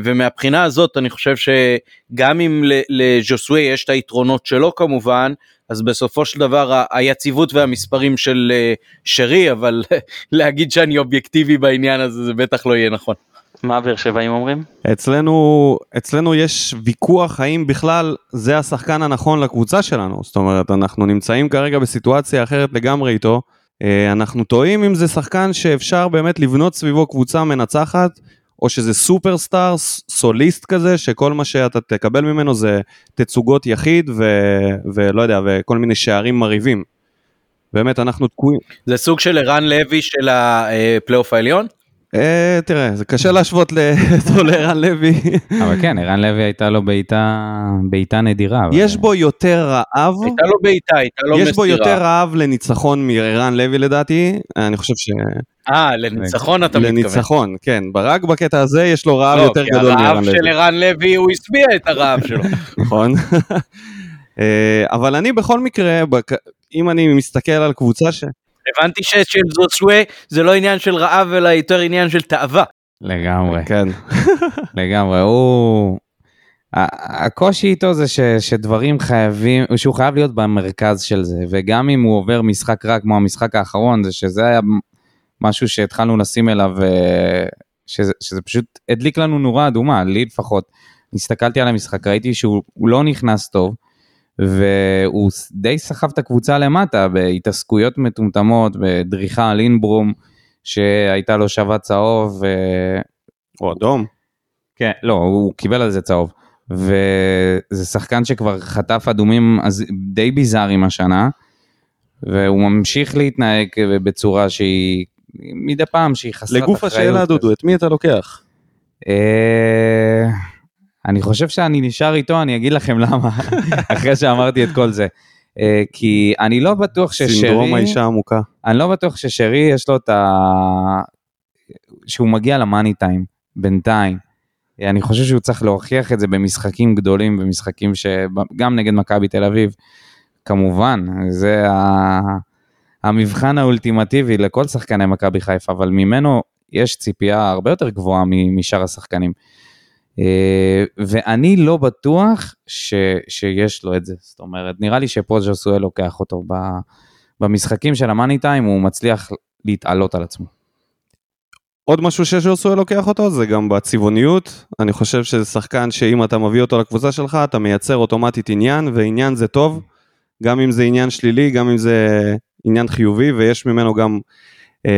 ומהבחינה הזאת אני חושב שגם אם לז'וסואה יש את היתרונות שלו כמובן, אז בסופו של דבר היציבות והמספרים של שרי, אבל להגיד שאני אובייקטיבי בעניין הזה, זה בטח לא יהיה נכון. מה באר שבעים אומרים? אצלנו יש ויכוח האם בכלל זה השחקן הנכון לקבוצה שלנו, זאת אומרת אנחנו נמצאים כרגע בסיטואציה אחרת לגמרי איתו, אנחנו טועים אם זה שחקן שאפשר באמת לבנות סביבו קבוצה מנצחת, או שזה סופרסטאר, סוליסט כזה, שכל מה שאתה תקבל ממנו זה תצוגות יחיד ולא יודע, וכל מיני שערים מריבים. באמת אנחנו תקועים. זה סוג של רן לוי של הפלייאוף העליון? תראה, זה קשה להשוות לאירן לוי. אבל כן, אירן לוי הייתה לו בעיטה נדירה. יש בו יותר רעב. הייתה לו בעיטה, הייתה לו מסתירה. יש בו יותר רעב לניצחון מאירן לוי לדעתי, אני חושב ש... לניצחון אתה מתכוון. לניצחון, כן, ברק בקטע הזה יש לו רעב יותר גדול מאירן לוי. הרעב של אירן לוי, הוא הסביע את הרעב שלו. נכון. אבל אני בכל מקרה, אם אני מסתכל על קבוצה ש... הבנתי של ז'וסואה זה לא עניין של רעב, אלא יותר עניין של תאווה. לגמרי. כן. לגמרי. הקושי איתו זה שדברים חייבים, שהוא חייב להיות במרכז של זה, וגם אם הוא עובר משחק רע כמו המשחק האחרון, זה שזה היה משהו שהתחלנו לשים אליו, שזה פשוט הדליק לנו נורה אדומה, לי לפחות. הסתכלתי על המשחק, ראיתי שהוא לא נכנס טוב, והוא די סחב את הקבוצה למטה בהתעסקויות מטומטמות, בדריכה על אינברום שהייתה לו שווה צהוב או אדום. כן, לא, הוא קיבל על זה צהוב, וזה שחקן שכבר חטף אדומים די ביזאריים השנה, והוא ממשיך להתנהג בצורה שהיא מדי פעם שהיא חסרת אחריות. לגוף השאלה דודו, את מי אתה לוקח? אני חושב שאני נשאר איתו, אני אגיד לכם למה, אחרי שאמרתי את כל זה. כי אני לא בטוח ששרי... סינדרום האישה עמוקה. אני לא בטוח ששרי יש לו את ה... שהוא מגיע למאני טיים, בינתיים. אני חושב שהוא צריך להוכיח את זה במשחקים גדולים, במשחקים שגם נגד מכבי תל אביב, כמובן, זה המבחן האולטימטיבי לכל שחקני מכבי חיפה, אבל ממנו יש ציפייה הרבה יותר גבוהה משאר השחקנים. ואני לא בטוח שיש לו את זה, זאת אומרת, נראה לי שפה ז'וסואה לוקח אותו במשחקים של המאני טיים, הוא מצליח להתעלות על עצמו. עוד משהו שז'וסואה לוקח אותו, זה גם בצבעוניות. אני חושב שזה שחקן שאם אתה מביא אותו לקבוצה שלך, אתה מייצר אוטומטית עניין, ועניין זה טוב, גם אם זה עניין שלילי, גם אם זה עניין חיובי, ויש ממנו גם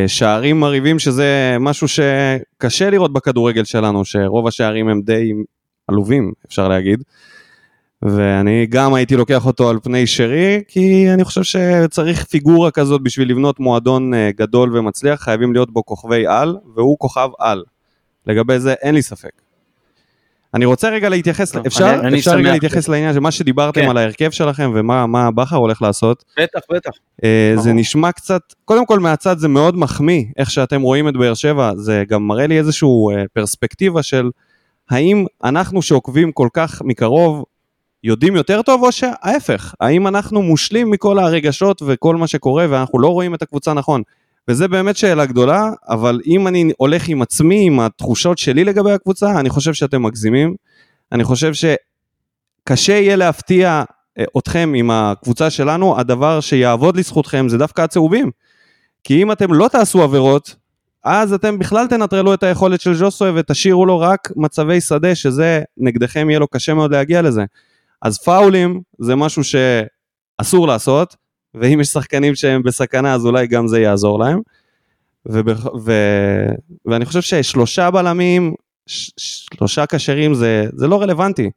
שערים מריבים, שזה משהו שקשה לראות בכדורגל שלנו, שרוב השערים הם די עלובים, אפשר להגיד. ואני גם הייתי לוקח אותו על פני שרי, כי אני חושב שצריך פיגורה כזאת בשביל לבנות מועדון גדול ומצליח, חייבים להיות בו כוכבי על, והוא כוכב על. לגבי זה אין לי ספק. אני רוצה רגע להתייחס, אפשר רגע להתייחס לעניין של מה שדיברתם על ההרכב שלכם, ומה בכר הולך לעשות. בטח, בטח. זה נשמע קצת, קודם כל מהצד זה מאוד מחמיא, איך שאתם רואים את באר שבע, זה גם מראה לי איזשהו פרספקטיבה של, האם אנחנו שעוקבים כל כך מקרוב, יודעים יותר טוב או שההפך, האם אנחנו מושלים מכל הרגשות וכל מה שקורה ואנחנו לא רואים את הקבוצה נכון, וזה באמת שאלה גדולה, אבל אם אני הולך עם עצמי, עם התחושות שלי לגבי הקבוצה, אני חושב שאתם מגזימים, אני חושב שקשה יהיה להפתיע אתכם עם הקבוצה שלנו, הדבר שיעבוד לזכותכם זה דווקא הצהובים, כי אם אתם לא תעשו עבירות, אז אתם בכלל תנטרלו את היכולת של ז'וסואה ותשאירו לו רק מצבי שדה, שזה נגדכם יהיה לו קשה מאוד להגיע לזה. אז פאולים זה משהו שאסור לעשות, ואם יש שחקנים שהם בסכנה, אז אולי גם זה יעזור להם, ואני חושב ששלושה בלמים, שלושה קשרים, זה לא רלוונטי,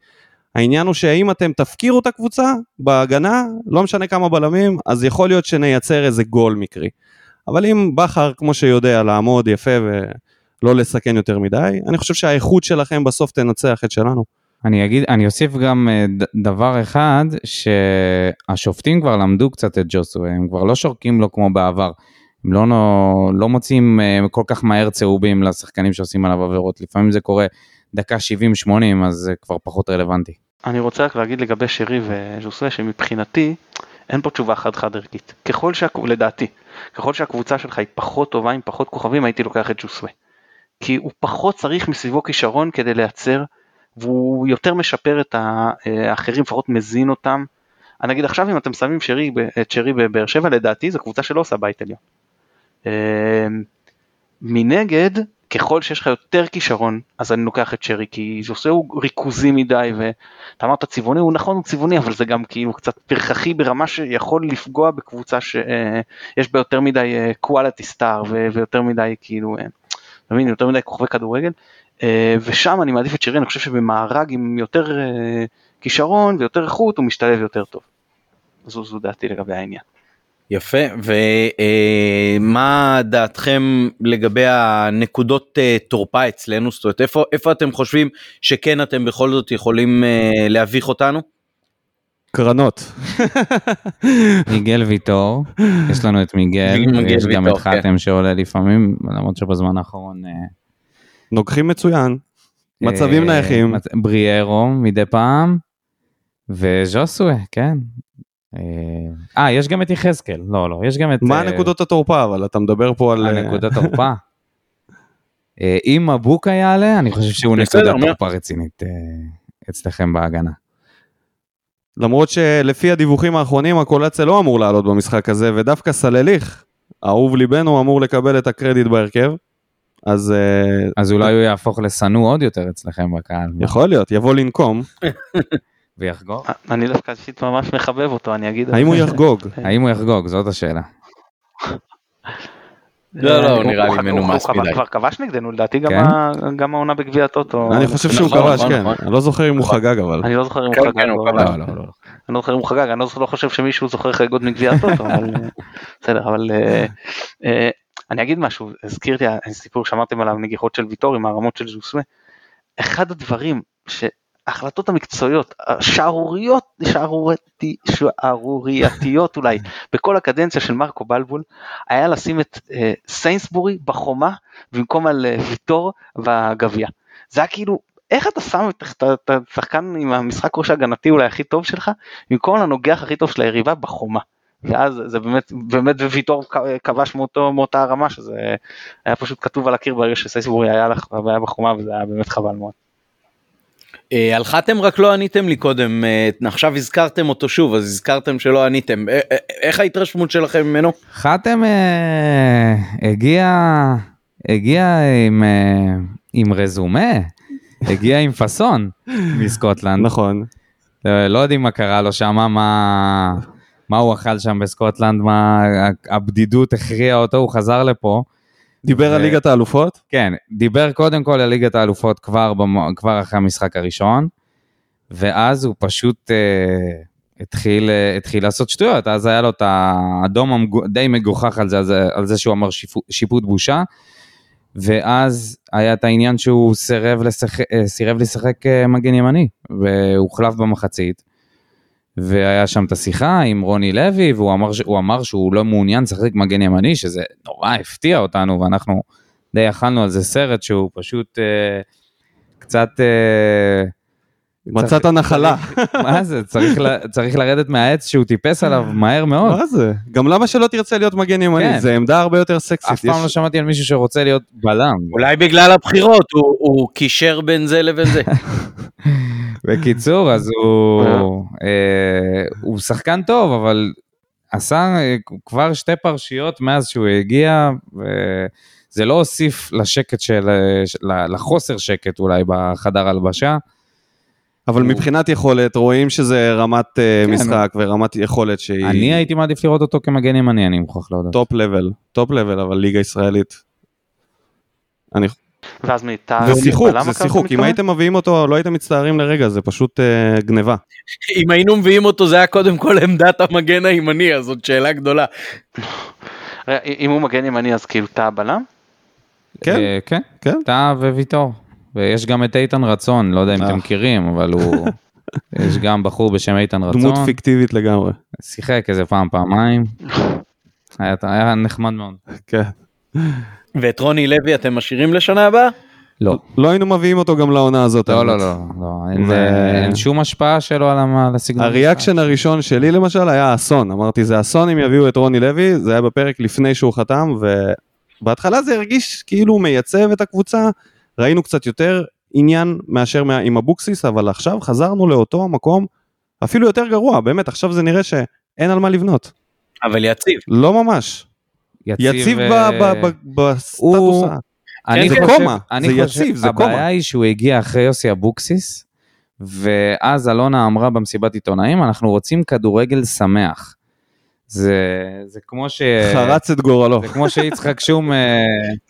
העניין הוא שאם אתם תפקירו את הקבוצה בהגנה, לא משנה כמה בלמים, אז יכול להיות שנייצר איזה גול מקרי, אבל אם בחר כמו שיודע לעמוד יפה ולא לסכן יותר מדי, אני חושב שהאיכות שלכם בסוף תנצח את שלנו. אני אוסיף גם דבר אחד, שהשופטים כבר למדו קצת את ז'וסואה, הם כבר לא שורקים לו כמו בעבר, הם לא מוצאים כל כך מהר צהובים לשחקנים שעושים עליו עבירות, לפעמים זה קורה דקה 70-80, אז זה כבר פחות רלוונטי. אני רוצה רק להגיד לגבי שרי וז'וסואה, שמבחינתי אין פה תשובה חד-חד ערכית, לדעתי, ככל שהקבוצה שלך היא פחות טובה עם פחות כוכבים, הייתי לוקח את ז'וסואה, כי הוא פחות צריך מסביבו כישרון כדי לייצר, והוא יותר משפר את האחרים, לפחות מזין אותם. אני אגיד עכשיו, אם אתם שמים את שרי בבאר שבע, לדעתי, זו קבוצה שלא עושה בית עליון. מנגד, ככל שיש לך יותר כישרון, אז אני לוקח את שרי, כי ז'וסואה הוא ריכוזי מדי, ואתה אמרת צבעוני, הוא נכון, הוא צבעוני, אבל זה גם כאילו קצת פרחחי ברמה שיכול לפגוע בקבוצה שיש בה יותר מדי quality star, ויותר מדי כאילו, יותר מדי כוכבי כדורגל, ושם אני מעדיף את שרי, אני חושב שבמערג עם יותר כישרון ויותר איכות, הוא משתלב יותר טוב. זו דעתי לגבי העניין. יפה, ומה דעתכם לגבי הנקודות תורפה אצלנו? זאת אומרת, איפה אתם חושבים שכן אתם בכל זאת יכולים להביך אותנו? קרנות. מיגל ויטור, יש לנו את מיגל, ויש גם את חאתם שעולה לפעמים, למרות שבזמן האחרון... נוקחים מצוין, מצבים נייחים. בריארו מדי פעם, וז'וסואה, כן. יש גם את יחזקאל, לא, יש גם את... מה הנקודות התורפה, אבל אתה מדבר פה על... הנקודות התורפה. אם הבוקה יעלה, אני חושב שהוא נקודת תורפה רצינית אצלכם בהגנה. למרות שלפי הדיווחים האחרונים, הקולציה לא אמור לעלות במשחק הזה, ודווקא סלליך, אהוב ליבנו, אמור לקבל את הקרדיט בהרכב. אז אולי הוא יהפוך לסנוע עוד יותר אצלכם בקהל. יכול להיות, יבוא לנקום. ויחגוג? אני דווקא שיט ממש מחבב אותו, אני אגיד. האם הוא יחגוג? האם הוא יחגוג, זאת השאלה. לא, הוא נראה לי מנומס מדי. הוא כבר כבש נגדנו, לדעתי גם העונה בגביע הטוטו. אני חושב שהוא כבש, כן. אני לא זוכר אם הוא חגג, אבל. אני לא זוכר אם הוא חגג. אני לא זוכר אם הוא חגג, אני לא חושב שמישהו זוכר חגגות מגביע הטוטו, אבל... אני אגיד משהו, הזכירתי, הסיפור שאמרתם על הנגיחות של ויטור עם הרמות של ז'וסואה, אחד הדברים שההחלטות המקצועיות, שערורייתיות אולי, בכל הקדנציה של מרקו בלבול, היה לשים את סיינסבורי בחומה, במקום על ויטור בגביע. זה היה כאילו, איך אתה שם את השחקן עם המשחק ראש הגנתי אולי הכי טוב שלך, במקום לנוגח הכי טוב של היריבה בחומה. ואז זה באמת ויטור כבש מאותה הרמה, שזה היה פשוט כתוב על הקיר ברגע שסייסבורי היה לך, והיה בחומה, וזה היה באמת חבל מאוד. הלכתם רק לא עניתם לי קודם, עכשיו הזכרתם אותו שוב, אז הזכרתם שלא עניתם, איך ההתרשמות שלכם ממנו? חאתם הגיע הגיע עם רזומה, הגיע עם פסון מסקוטלנד. נכון. לא יודעים מה קרה לו שם, מה הוא אכל שם בסקוטלנד, הבדידות הכריעה אותו, הוא חזר לפה. דיבר על ליגת האלופות? כן, דיבר קודם כל על ליגת האלופות כבר אחרי המשחק הראשון, ואז הוא פשוט התחיל לעשות שטויות, אז היה לו את האדום די מגוחך על זה שהוא אמר שיפוט בושה, ואז היה את העניין שהוא סירב לשחק מגן ימני, והוא חלף במחצית, והיה שם את השיחה עם רוני לוי, והוא אמר שהוא לא מעוניין לשחק מגן ימני, שזה נורא הפתיע אותנו, ואנחנו די אכלנו על זה סרט, שהוא פשוט קצת... מצאת הנחלה. מה זה? צריך לרדת מהעץ שהוא טיפס עליו מהר מאוד. מה זה? גם למה שלא תרצה להיות מגן ימני? זה עמדה הרבה יותר סקסית. אף פעם לא שמעתי על מישהו שרוצה להיות בלם. אולי בגלל הבחירות, הוא קישר בין זה לבין זה. בקיצור, אז הוא שחקן טוב, אבל עשה כבר שתי פרשיות מאז שהוא הגיע, וזה לא הוסיף לשקט לחוסר שקט אולי בחדר הלבשה, אבל מבחינת יכולת, רואים שזה רמת משחק ורמת יכולת שהיא... אני הייתי מעדיף לראות אותו כמגן ימני, אני מוכרח להודות. טופ לבל, אבל ליגה ישראלית. זה שיחוק, זה שיחוק. אם הייתם מביאים אותו, לא הייתם מצטערים לרגע, זה פשוט גניבה. אם היינו מביאים אותו, זה היה קודם כל עמדת המגן הימני, אז זאת שאלה גדולה. אם הוא מגן ימני, אז כאילו תא בלם? כן, כן. תא וויטור. ויש גם את איתן רצון, לא יודע אם אתם מכירים, אבל יש גם בחור בשם איתן רצון. דמות פיקטיבית לגמרי. שיחק איזה פעמיים. היה נחמד מאוד. כן. ואת רוני לוי אתם משאירים לשנה הבאה? לא. לא היינו מביאים אותו גם לעונה הזאת. לא. אין שום השפעה שלו על הסגנון. הריאקשן הראשון שלי למשל היה אסון. אמרתי, זה אסון אם יביאו את רוני לוי, זה היה בפרק לפני שהוא חתם, ובהתחלה זה הרגיש כאילו הוא מייצב את הקבוצה, ראינו קצת יותר עניין מאשר עם הבוקסיס, אבל עכשיו חזרנו לאותו המקום, אפילו יותר גרוע, באמת, עכשיו זה נראה שאין על מה לבנות. אבל יציב. לא ממש. יציב בסטטוס. זה קומה, זה יציב, זה קומה. הבעיה היא שהוא הגיע אחרי יוסי הבוקסיס, ואז אלונה אמרה במסיבת עיתונאים, אנחנו רוצים כדורגל שמח. זה כמו ש... חרץ את גורלו. זה כמו שיצחק שום...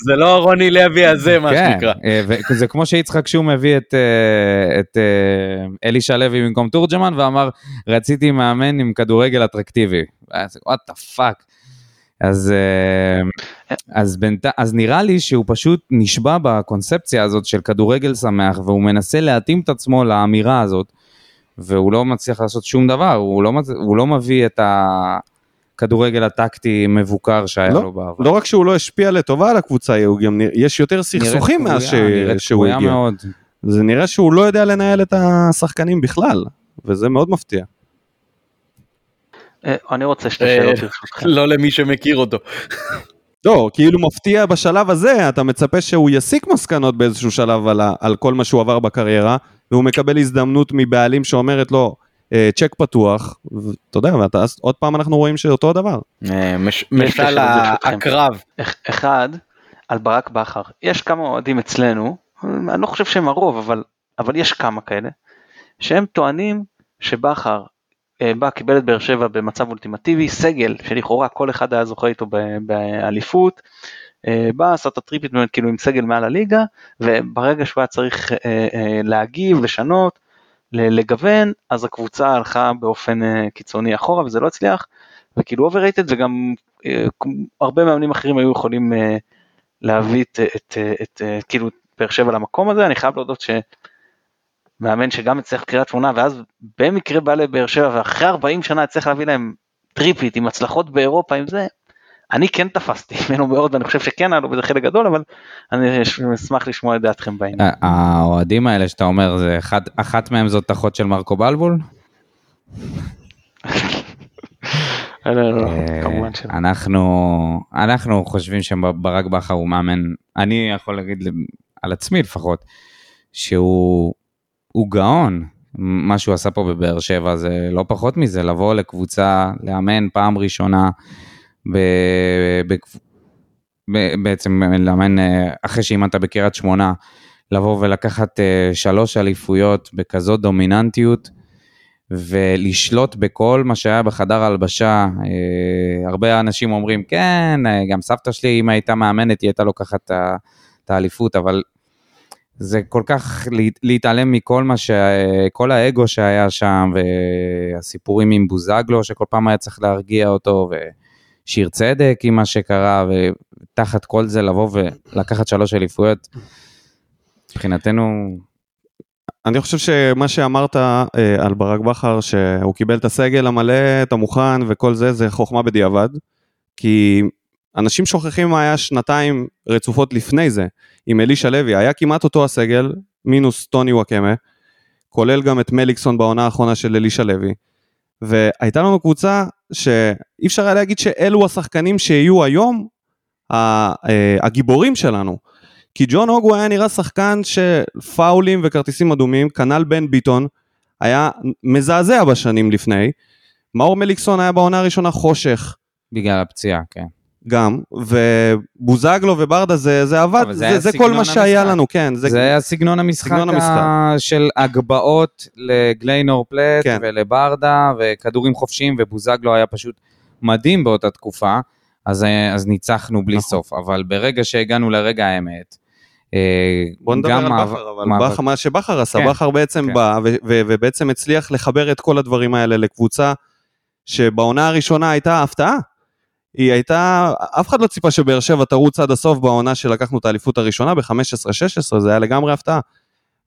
זה לא רוני לוי הזה, מה שנקרא. זה כמו שיצחק שום הביא את אלי שלוי במקום תורג'מן, ואמר, רציתי מאמן עם כדורגל אטרקטיבי. What the fuck? אז נראה לי שהוא פשוט נשבע בקונספציה הזאת של כדורגל שמח, והוא מנסה להתאים את עצמו לאמירה הזאת, והוא לא מצליח לעשות שום דבר, הוא לא מביא את ה... כדורגל הטקטי מבוקר שהיה לו בעבר. לא רק שהוא לא השפיע לטובה על הקבוצה, יש יותר סכסוכים מאז שהוא הגיע. זה נראה שהוא לא יודע לנהל את השחקנים בכלל, וזה מאוד מפתיע. אני רוצה שתי שאלות. לא למי שמכיר אותו. לא, כאילו מפתיע בשלב הזה, אתה מצפה שהוא יסיק מסקנות באיזשהו שלב על כל מה שהוא עבר בקריירה, והוא מקבל הזדמנות מבעלים שאומרת לו, צ'ק פתוח, אתה יודע, עוד פעם אנחנו רואים שאותו הדבר. משל הקרב. אחד, על ברק בכר. יש כמה אוהדים אצלנו, אני לא חושב שהם הרוב, אבל יש כמה כאלה, שהם טוענים שבכר קיבל את באר שבע במצב אולטימטיבי, סגל, שלכאורה כל אחד היה זוכה איתו באליפות, בא, עשה את הטריפית, כאילו עם סגל מעל הליגה, וברגע שהוא היה צריך להגיב, לשנות, לגוון, אז הקבוצה הלכה באופן קיצוני אחורה, וזה לא הצליח, וכאילו אוברייטד, וגם הרבה מאמנים אחרים היו יכולים להביא את כאילו באר שבע למקום הזה. אני חייב להודות שמאמן שגם הצליח קריית שמונה, ואז במקרה בא לבאר שבע, ואחרי 40 שנה הצליח להביא להם טריפית, עם הצלחות באירופה, עם זה, אני כן תפסתי ממנו מאוד, ואני חושב שכן היה לו בזה חלק גדול, אבל אני אשמח לשמוע את דעתכם בעניין. האוהדים האלה שאתה אומר, אחת מהם זאת אחות של מרקו בלבול? לא, כמובן שלא. אנחנו חושבים שברק בכר הוא מאמן, אני יכול להגיד על עצמי לפחות, שהוא גאון, מה שהוא עשה פה בבאר שבע, זה לא פחות מזה, לבוא לקבוצה, לאמן פעם ראשונה, בעצם לאמן אחרי שאימנת בקריית שמונה, לבוא ולקחת 3 אליפויות בכזאת דומיננטיות, ולשלוט בכל מה שהיה בחדר הלבשה. הרבה אנשים אומרים, כן, גם סבתא שלי, אם הייתה מאמנת, היא הייתה לוקחת את האליפות, אבל זה כל כך להתעלם מכל מה כל האגו שהיה שם, והסיפורים עם בוזגלו, שכל פעם היה צריך להרגיע אותו, ושיר צדק עם מה שקרה, ותחת כל זה לבוא ולקחת 3 אליפויות, מבחינתנו... אני חושב שמה שאמרת על ברק בכר, שהוא קיבל את הסגל המלא, את המוכן וכל זה, זה חוכמה בדיעבד, כי אנשים שוכחים מה היה 2 שנתיים רצופות לפני זה, עם אלי שלוי, היה כמעט אותו הסגל, מינוס טוני וואקמה, כולל גם את מליקסון בעונה האחרונה של אלי שלוי, והייתה לנו קבוצה שאי אפשר היה להגיד שאלו השחקנים שיהיו היום הגיבורים שלנו, כי ג'ון הוגו היה נראה שחקן שפאולים וכרטיסים אדומים, כנל בן ביטון, היה מזעזע בשנים לפני, מאור מליקסון היה בעונה הראשונה חושך. בגלל הפציעה, כן. גם, ובוזגלו וברדה זה עבד, זה כל מה שהיה לנו, כן. זה היה סגנון המשחק של הגבעות לגליינור פלט ולברדה, וכדורים חופשיים, ובוזגלו היה פשוט מדהים באותה תקופה, אז ניצחנו בלי סוף, אבל ברגע שהגענו לרגע האמת, בוא נדבר על בכר, אבל מה שבכר עשה, בכר בעצם בא, ובעצם הצליח לחבר את כל הדברים האלה לקבוצה, שבעונה הראשונה הייתה הפתעה, היא הייתה, אף אחד לא ציפה שבאר שבע תרוץ עד הסוף בעונה שלקחנו את האליפות הראשונה, ב-15-16, זה היה לגמרי הפתעה,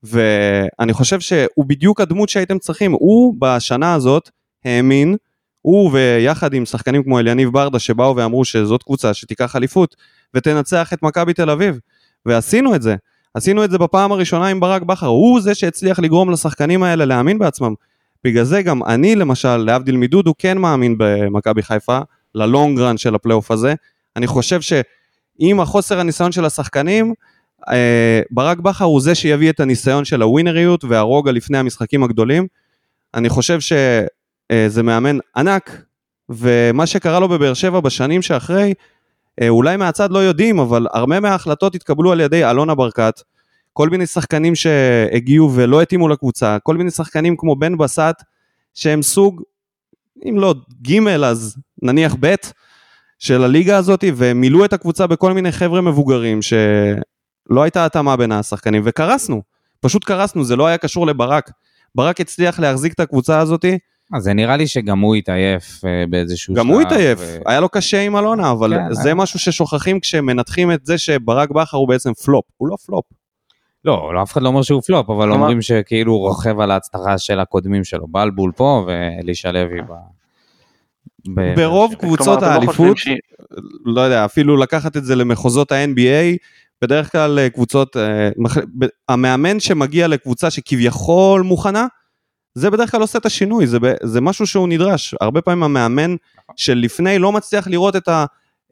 ואני חושב שהוא בדיוק הדמות שהייתם צריכים, הוא בשנה הזאת האמין, הוא ויחד עם שחקנים כמו אליניב ברדה שבאו ואמרו שזאת קבוצה שתיקח אליפות ותנצח את מכבי תל אביב, ועשינו את זה, עשינו את זה בפעם הראשונה עם ברק בכר, הוא זה שהצליח לגרום לשחקנים האלה להאמין בעצמם, בגלל זה גם אני למשל, להבדיל מדודו, כן מאמין במכבי חיפה, ללונג רן של הפלייאוף הזה, אני חושב שעם החוסר הניסיון של השחקנים, ברק בכר הוא זה שיביא את הניסיון של הווינריות והרוגע לפני המשחקים הגדולים, אני חושב ש... זה מאמן ענק, ומה שקרה לו בבאר שבע בשנים שאחרי, אולי מהצד לא יודעים, אבל הרבה מההחלטות התקבלו על ידי אלונה ברקת, כל מיני שחקנים שהגיעו ולא התאימו לקבוצה, כל מיני שחקנים כמו בן בסט, שהם סוג, אם לא ג' אז נניח ב' של הליגה הזאת, ומילאו את הקבוצה בכל מיני חבר'ה מבוגרים, שלא הייתה התאמה בין השחקנים, וקרסנו, פשוט קרסנו, זה לא היה קשור לברק, ברק הצליח להחזיק את הקבוצה הזאת, אז זה נראה לי שגם הוא התעייף באיזשהו... גם הוא התעייף, היה לו קשה עם אלונה, אבל זה משהו ששוכחים כשמנתחים את זה שברק בכר הוא בעצם פלופ, הוא לא פלופ. לא, אף אחד לא אומר שהוא פלופ, אבל אומרים שכאילו הוא רוכב על ההצלחה של הקודמים שלו, בלבול פה ואלישע לוי ברוב קבוצות האליפות, לא יודע, אפילו לקחת את זה למחוזות ה-NBA, בדרך כלל קבוצות, המאמן שמגיע לקבוצה שכביכול מוכנה, זה בדרך כלל עושה את השינוי, זה משהו שהוא נדרש, הרבה פעמים המאמן של לפני לא מצליח לראות את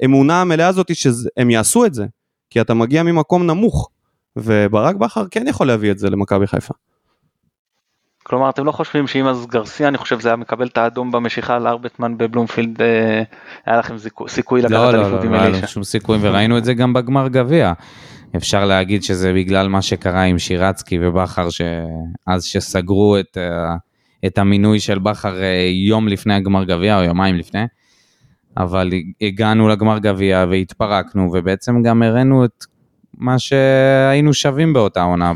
האמונה המלאה הזאת, שהם יעשו את זה, כי אתה מגיע ממקום נמוך, וברק בכר כן יכול להביא את זה למכבי חיפה. כלומר, אתם לא חושבים שאם אז גרסיה, אני חושב זה היה מקבל את האדום במשיכה לארבטמן בבלומפילד, היה לכם סיכוי לקחת אליפות עם אלישע? לא, שום סיכוי, וראינו את זה גם בגמר גביע. אפשר להגיד שזה בגלל מה שקרה עם שירצקי ובחר, אז שסגרו את המינוי של בחר יום לפני הגמר גביע, או יומיים לפני, אבל הגענו לגמר גביע והתפרקנו, ובעצם גם הראינו את מה שהיינו שווים באותה עונה.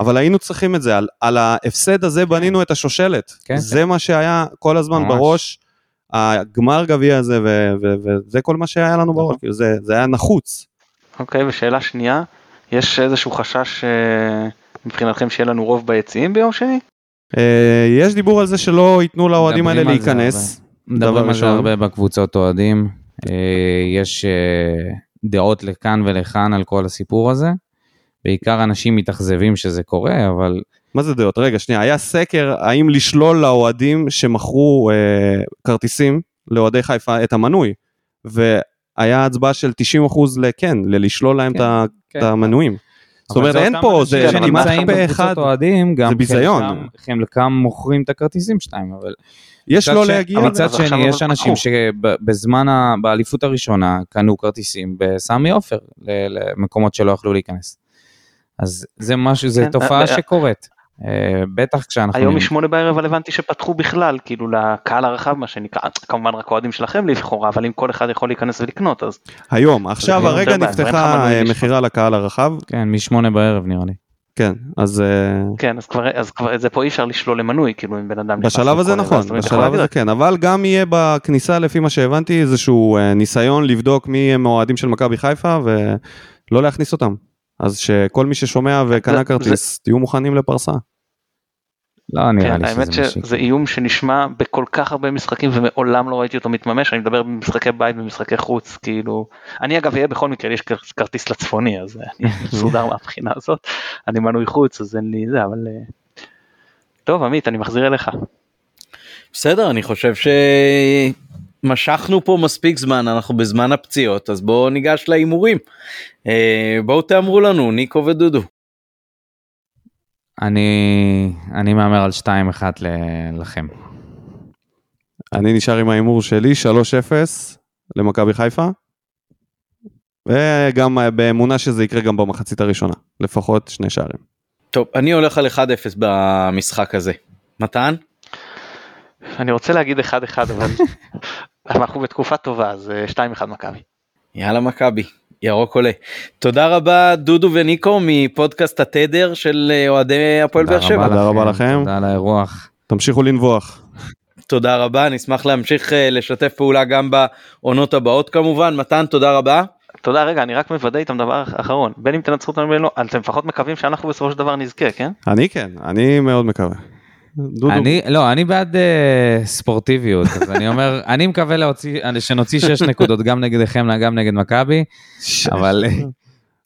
אבל היינו צריכים את זה, על ההפסד הזה בנינו את השושלת, זה מה שהיה כל הזמן בראש, הגמר גביע הזה, וזה כל מה שהיה לנו בראש, זה היה נחוץ. אוקיי, ושאלה שנייה, יש איזשהו חשש מבחינתכם שיהיה לנו רוב ביציעים ביום שני? יש דיבור על זה שלא ייתנו לאוהדים האלה להיכנס. מדברים על זה הרבה בקבוצות אוהדים, יש דעות לכאן ולכאן על כל הסיפור הזה, בעיקר אנשים מתאכזבים שזה קורה, אבל... מה זה דעות? רגע, שנייה, היה סקר האם לשלול לאוהדים שמכרו כרטיסים לאוהדי חיפה את המנוי, היה הצבעה של 90% לכן, ללשלול להם את המנויים. זאת אומרת, אין פה, זה כמעט פה אחד, זה ביזיון. חלקם מוכרים את הכרטיסים שלהם, אבל יש לו להגיע. מצד שני, יש אנשים שבזמן באליפות הראשונה קנו כרטיסים בסמי עופר למקומות שלא יכלו להיכנס. אז זה משהו, זה תופעה שקורית. בטח כשאנחנו... היום משמונה בערב הבנתי שפתחו בכלל, כאילו לקהל הרחב, מה שנקרא, כמובן רק אוהדים שלכם לבחור, אבל אם כל אחד יכול להיכנס ולקנות, אז... היום, עכשיו הרגע נפתחה מחירה לקהל הרחב. כן, משמונה בערב נראה לי. כן, אז... כן, אז כבר זה פה אי אפשר לשלול למנוי, כאילו אם בן אדם... בשלב הזה נכון, בשלב הזה כן, אבל גם יהיה בכניסה, לפי מה שהבנתי, איזשהו ניסיון לבדוק מי הם אוהדים של מכבי חיפה, ולא להכניס אותם. אז שכל מי ששומע וקנה כרטיס, תהיו מוכנים לפרסה. לא, נראה לי שזה משהו. האמת שזה איום שנשמע בכל כך הרבה משחקים, ומעולם לא ראיתי אותו מתממש, אני מדבר במשחקי בית ובמשחקי חוץ, כאילו, אני אגב אהיה בכל מקרה, יש כרטיס לצפוני, אז אני מסודר מהבחינה הזאת, אני מנוי חוץ, אז אין לי זה, אבל... טוב, עמית, אני מחזיר אליך. בסדר, אני חושב שמשכנו פה מספיק זמן, אנחנו בזמן הפציעות, אז בואו ניגש להימורים. בואו תאמרו לנו, ניקו ודודו. אני מאמר על 2-1 לכם. אני נשאר עם האימור שלי, 3-0 למכבי חיפה, וגם באמונה שזה יקרה גם במחצית הראשונה, לפחות 2 שערים. טוב, אני הולך על 1-0 במשחק הזה. מתן? אני רוצה להגיד 1-1, אבל אנחנו בתקופה טובה, אז 2-1 מכבי. יאללה מכבי. ירוק עולה. תודה רבה דודו וניקו מפודקאסט התדר של אוהדי הפועל באר שבע. תודה רבה לכם. תודה על האירוח. תמשיכו לנבוח. תודה רבה, נשמח להמשיך לשתף פעולה גם בעונות הבאות כמובן. מתן, תודה רבה. תודה, רגע, אני רק מוודא איתם דבר אחרון. בין אם תנצחו אותנו בין לא, אתם לפחות מקווים שאנחנו בסופו של דבר נזכה, כן? אני מאוד מקווה. אני בעד ספורטיביות, אז אני אומר, אני מקווה שנוציא 6 נקודות, גם נגדכם, גם נגד מכבי, אבל...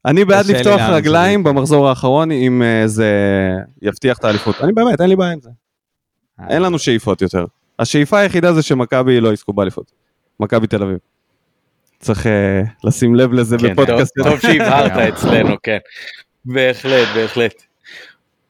אני בעד לפתוח רגליים במחזור האחרון, אם זה יבטיח את האליפות. אני באמת, אין לי בעיה עם זה. אין לנו שאיפות יותר. השאיפה היחידה זה שמכבי לא יזכו באליפות. מכבי תל אביב. צריך לשים לב לזה בפודקאסט. טוב שהבהרת אצלנו, כן. בהחלט, בהחלט.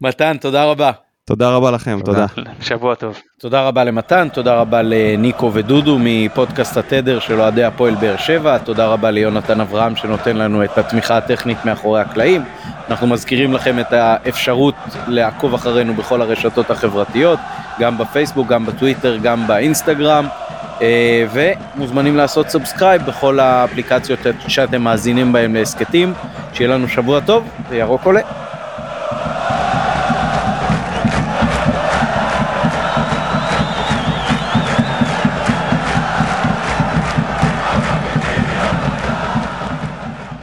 מתן, תודה רבה. תודה רבה לכם, תודה. שבוע טוב. תודה רבה למתן, תודה רבה לניקו ודודו מפודקאסט התדר של אוהדי הפועל באר שבע, תודה רבה ליונתן אברהם שנותן לנו את התמיכה הטכנית מאחורי הקלעים. אנחנו מזכירים לכם את האפשרות לעקוב אחרינו בכל הרשתות החברתיות, גם בפייסבוק, גם בטוויטר, גם באינסטגרם, ומוזמנים לעשות סאבסקרייב בכל האפליקציות שאתם מאזינים בהם להסקטים. שיהיה לנו שבוע טוב, וירוק עולה.